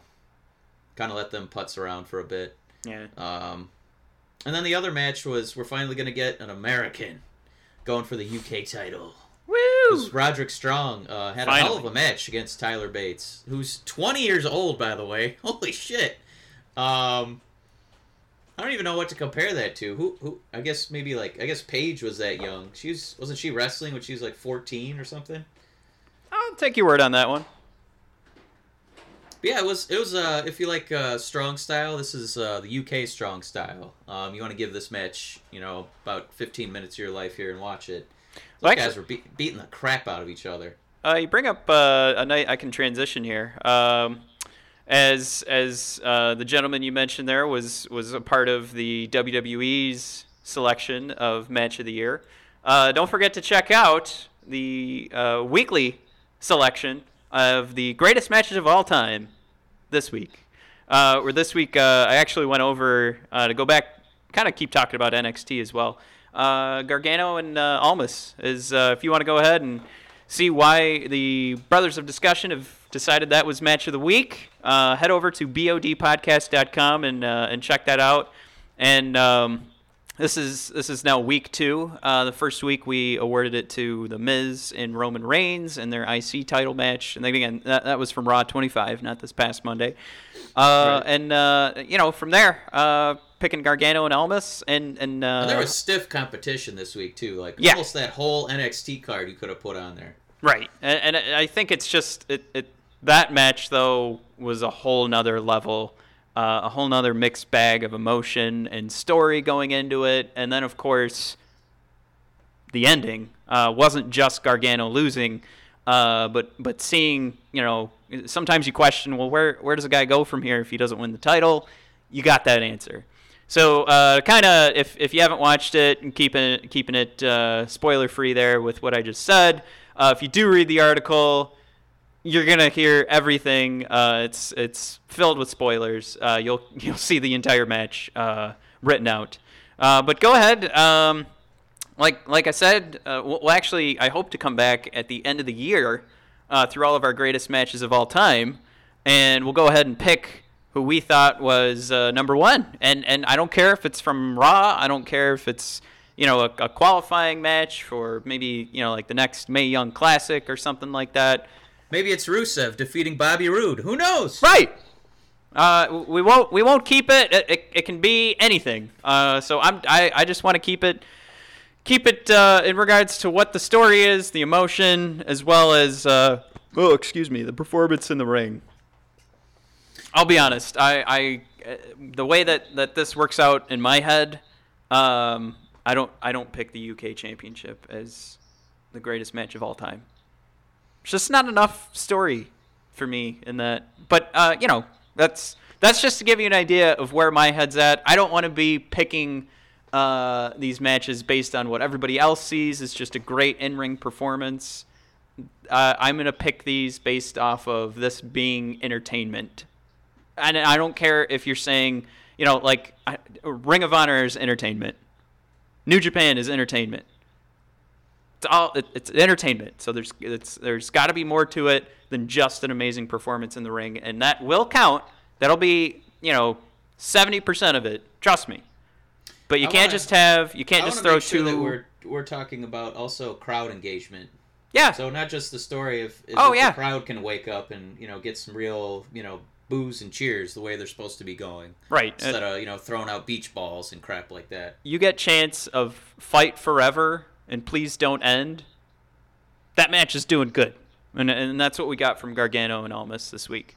kind of let them putz around for a bit. Yeah. Um, and then the other match was we're finally going to get an American going for the U K title. Woo! Because Roderick Strong uh, had finally. a hell of a match against Tyler Bates, who's twenty years old, by the way. Holy shit. Um, I don't even know what to compare that to. Who? Who? I guess maybe like I guess Paige was that young. She was, wasn't she wrestling when she was like fourteen or something? I'll take your word on that one. Yeah, it was. It was. Uh, if you like uh, strong style, this is uh, the U K strong style. Um, you want to give this match, you know, about fifteen minutes of your life here and watch it. Those well, guys actually, were be- beating the crap out of each other. Uh, you bring up uh, a night I can transition here. Um, as as uh, the gentleman you mentioned there was was a part of the W W E's selection of match of the year. Uh, don't forget to check out the uh, weekly selection of the greatest matches of all time this week. Uh, or this week, uh, I actually went over uh, to go back, kind of keep talking about N X T as well. Uh, Gargano and uh, Almas is, uh, if you want to go ahead and see why the Brothers of Discussion have decided that was match of the week, uh, head over to B O D podcast dot com and uh, and check that out. And um, this is this is now week two. Uh, the first week we awarded it to The Miz and Roman Reigns and their I C title match. And then again, that, that was from Raw twenty-five, not this past Monday. Uh, right. And, uh, you know, from there, uh, picking Gargano and Almas. And, and, uh, and there was stiff competition this week, too. Like yeah. almost that whole N X T card you could have put on there. Right. And, and I think it's just it, it that match, though, was a whole nother level. Uh, a whole nother mixed bag of emotion and story going into it. And then, of course, the ending uh, wasn't just Gargano losing, uh, but but seeing, you know, sometimes you question, well, where, where does a guy go from here if he doesn't win the title? You got that answer. So uh, kind of, if if you haven't watched it and keeping it, keeping it uh, spoiler-free there with what I just said, uh, if you do read the article, you're gonna hear everything. Uh, it's it's filled with spoilers. Uh, you'll you'll see the entire match uh, written out. Uh, but go ahead. Um, like like I said, uh, well, actually, I hope to come back at the end of the year uh, through all of our greatest matches of all time, and we'll go ahead and pick who we thought was uh, number one. And and I don't care if it's from Raw. I don't care if it's you know a, a qualifying match for maybe you know like the next Mae Young Classic or something like that. Maybe it's Rusev defeating Bobby Roode. Who knows? Right. Uh, we won't. We won't keep it. It, it, it can be anything. Uh, so I'm. I, I just want to keep it. Keep it uh, in regards to what the story is, the emotion, as well as. Uh, oh, excuse me. The performance in the ring. I'll be honest. I. I the way that, that this works out in my head, um, I don't. I don't pick the U K Championship as the greatest match of all time. It's just not enough story for me in that. But, uh, you know, that's that's just to give you an idea of where my head's at. I don't want to be picking uh, these matches based on what everybody else sees. It's just a great in-ring performance. Uh, I'm going to pick these based off of this being entertainment. And I don't care if you're saying, you know, like I, Ring of Honor is entertainment. New Japan is entertainment. It's all it's entertainment, so there's it's, there's got to be more to it than just an amazing performance in the ring, and that will count. That'll be you know seventy percent of it. Trust me. But you I can't wanna, just have you can't I just throw make sure two. That we're we're talking about also crowd engagement. Yeah. So not just the story of if oh, yeah. the crowd can wake up and you know get some real you know boos and cheers the way they're supposed to be going. Right. Instead uh, of you know throwing out beach balls and crap like that. You get chance of fight forever. And please don't end. That match is doing good, and and that's what we got from Gargano and Almas this week.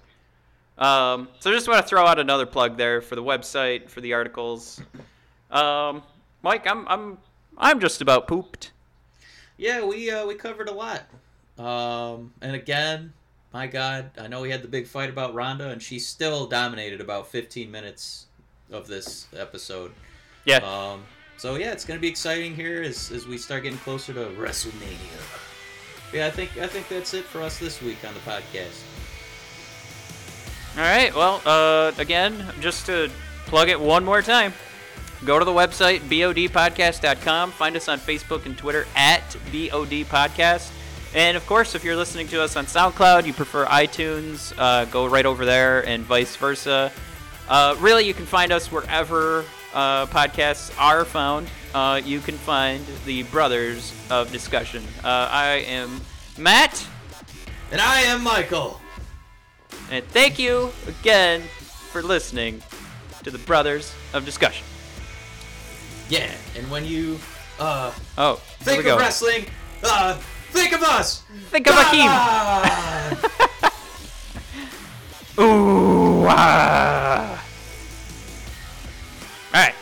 Um, so I just want to throw out another plug there for the website, for the articles. Um, Mike, I'm I'm I'm just about pooped. Yeah, we uh, we covered a lot, um, and again, my God, I know we had the big fight about Ronda, and she still dominated about fifteen minutes of this episode. Yeah. Um, So yeah, it's gonna be exciting here as, as we start getting closer to WrestleMania. But yeah, I think I think that's it for us this week on the podcast. All right. Well, uh, again, just to plug it one more time, go to the website b o d podcast dot com. Find us on Facebook and Twitter at b o d podcast. And of course, if you're listening to us on SoundCloud, you prefer iTunes, uh, go right over there, and vice versa. Uh, really, you can find us wherever uh, podcasts are found. Uh, you can find the Brothers of Discussion. Uh, I am Matt. And I am Michael. And thank you again for listening to the Brothers of Discussion. Yeah, and when you uh, oh, think of go. wrestling, uh, think of us. Think of ah! Hakeem. Ooh. Ah. All right.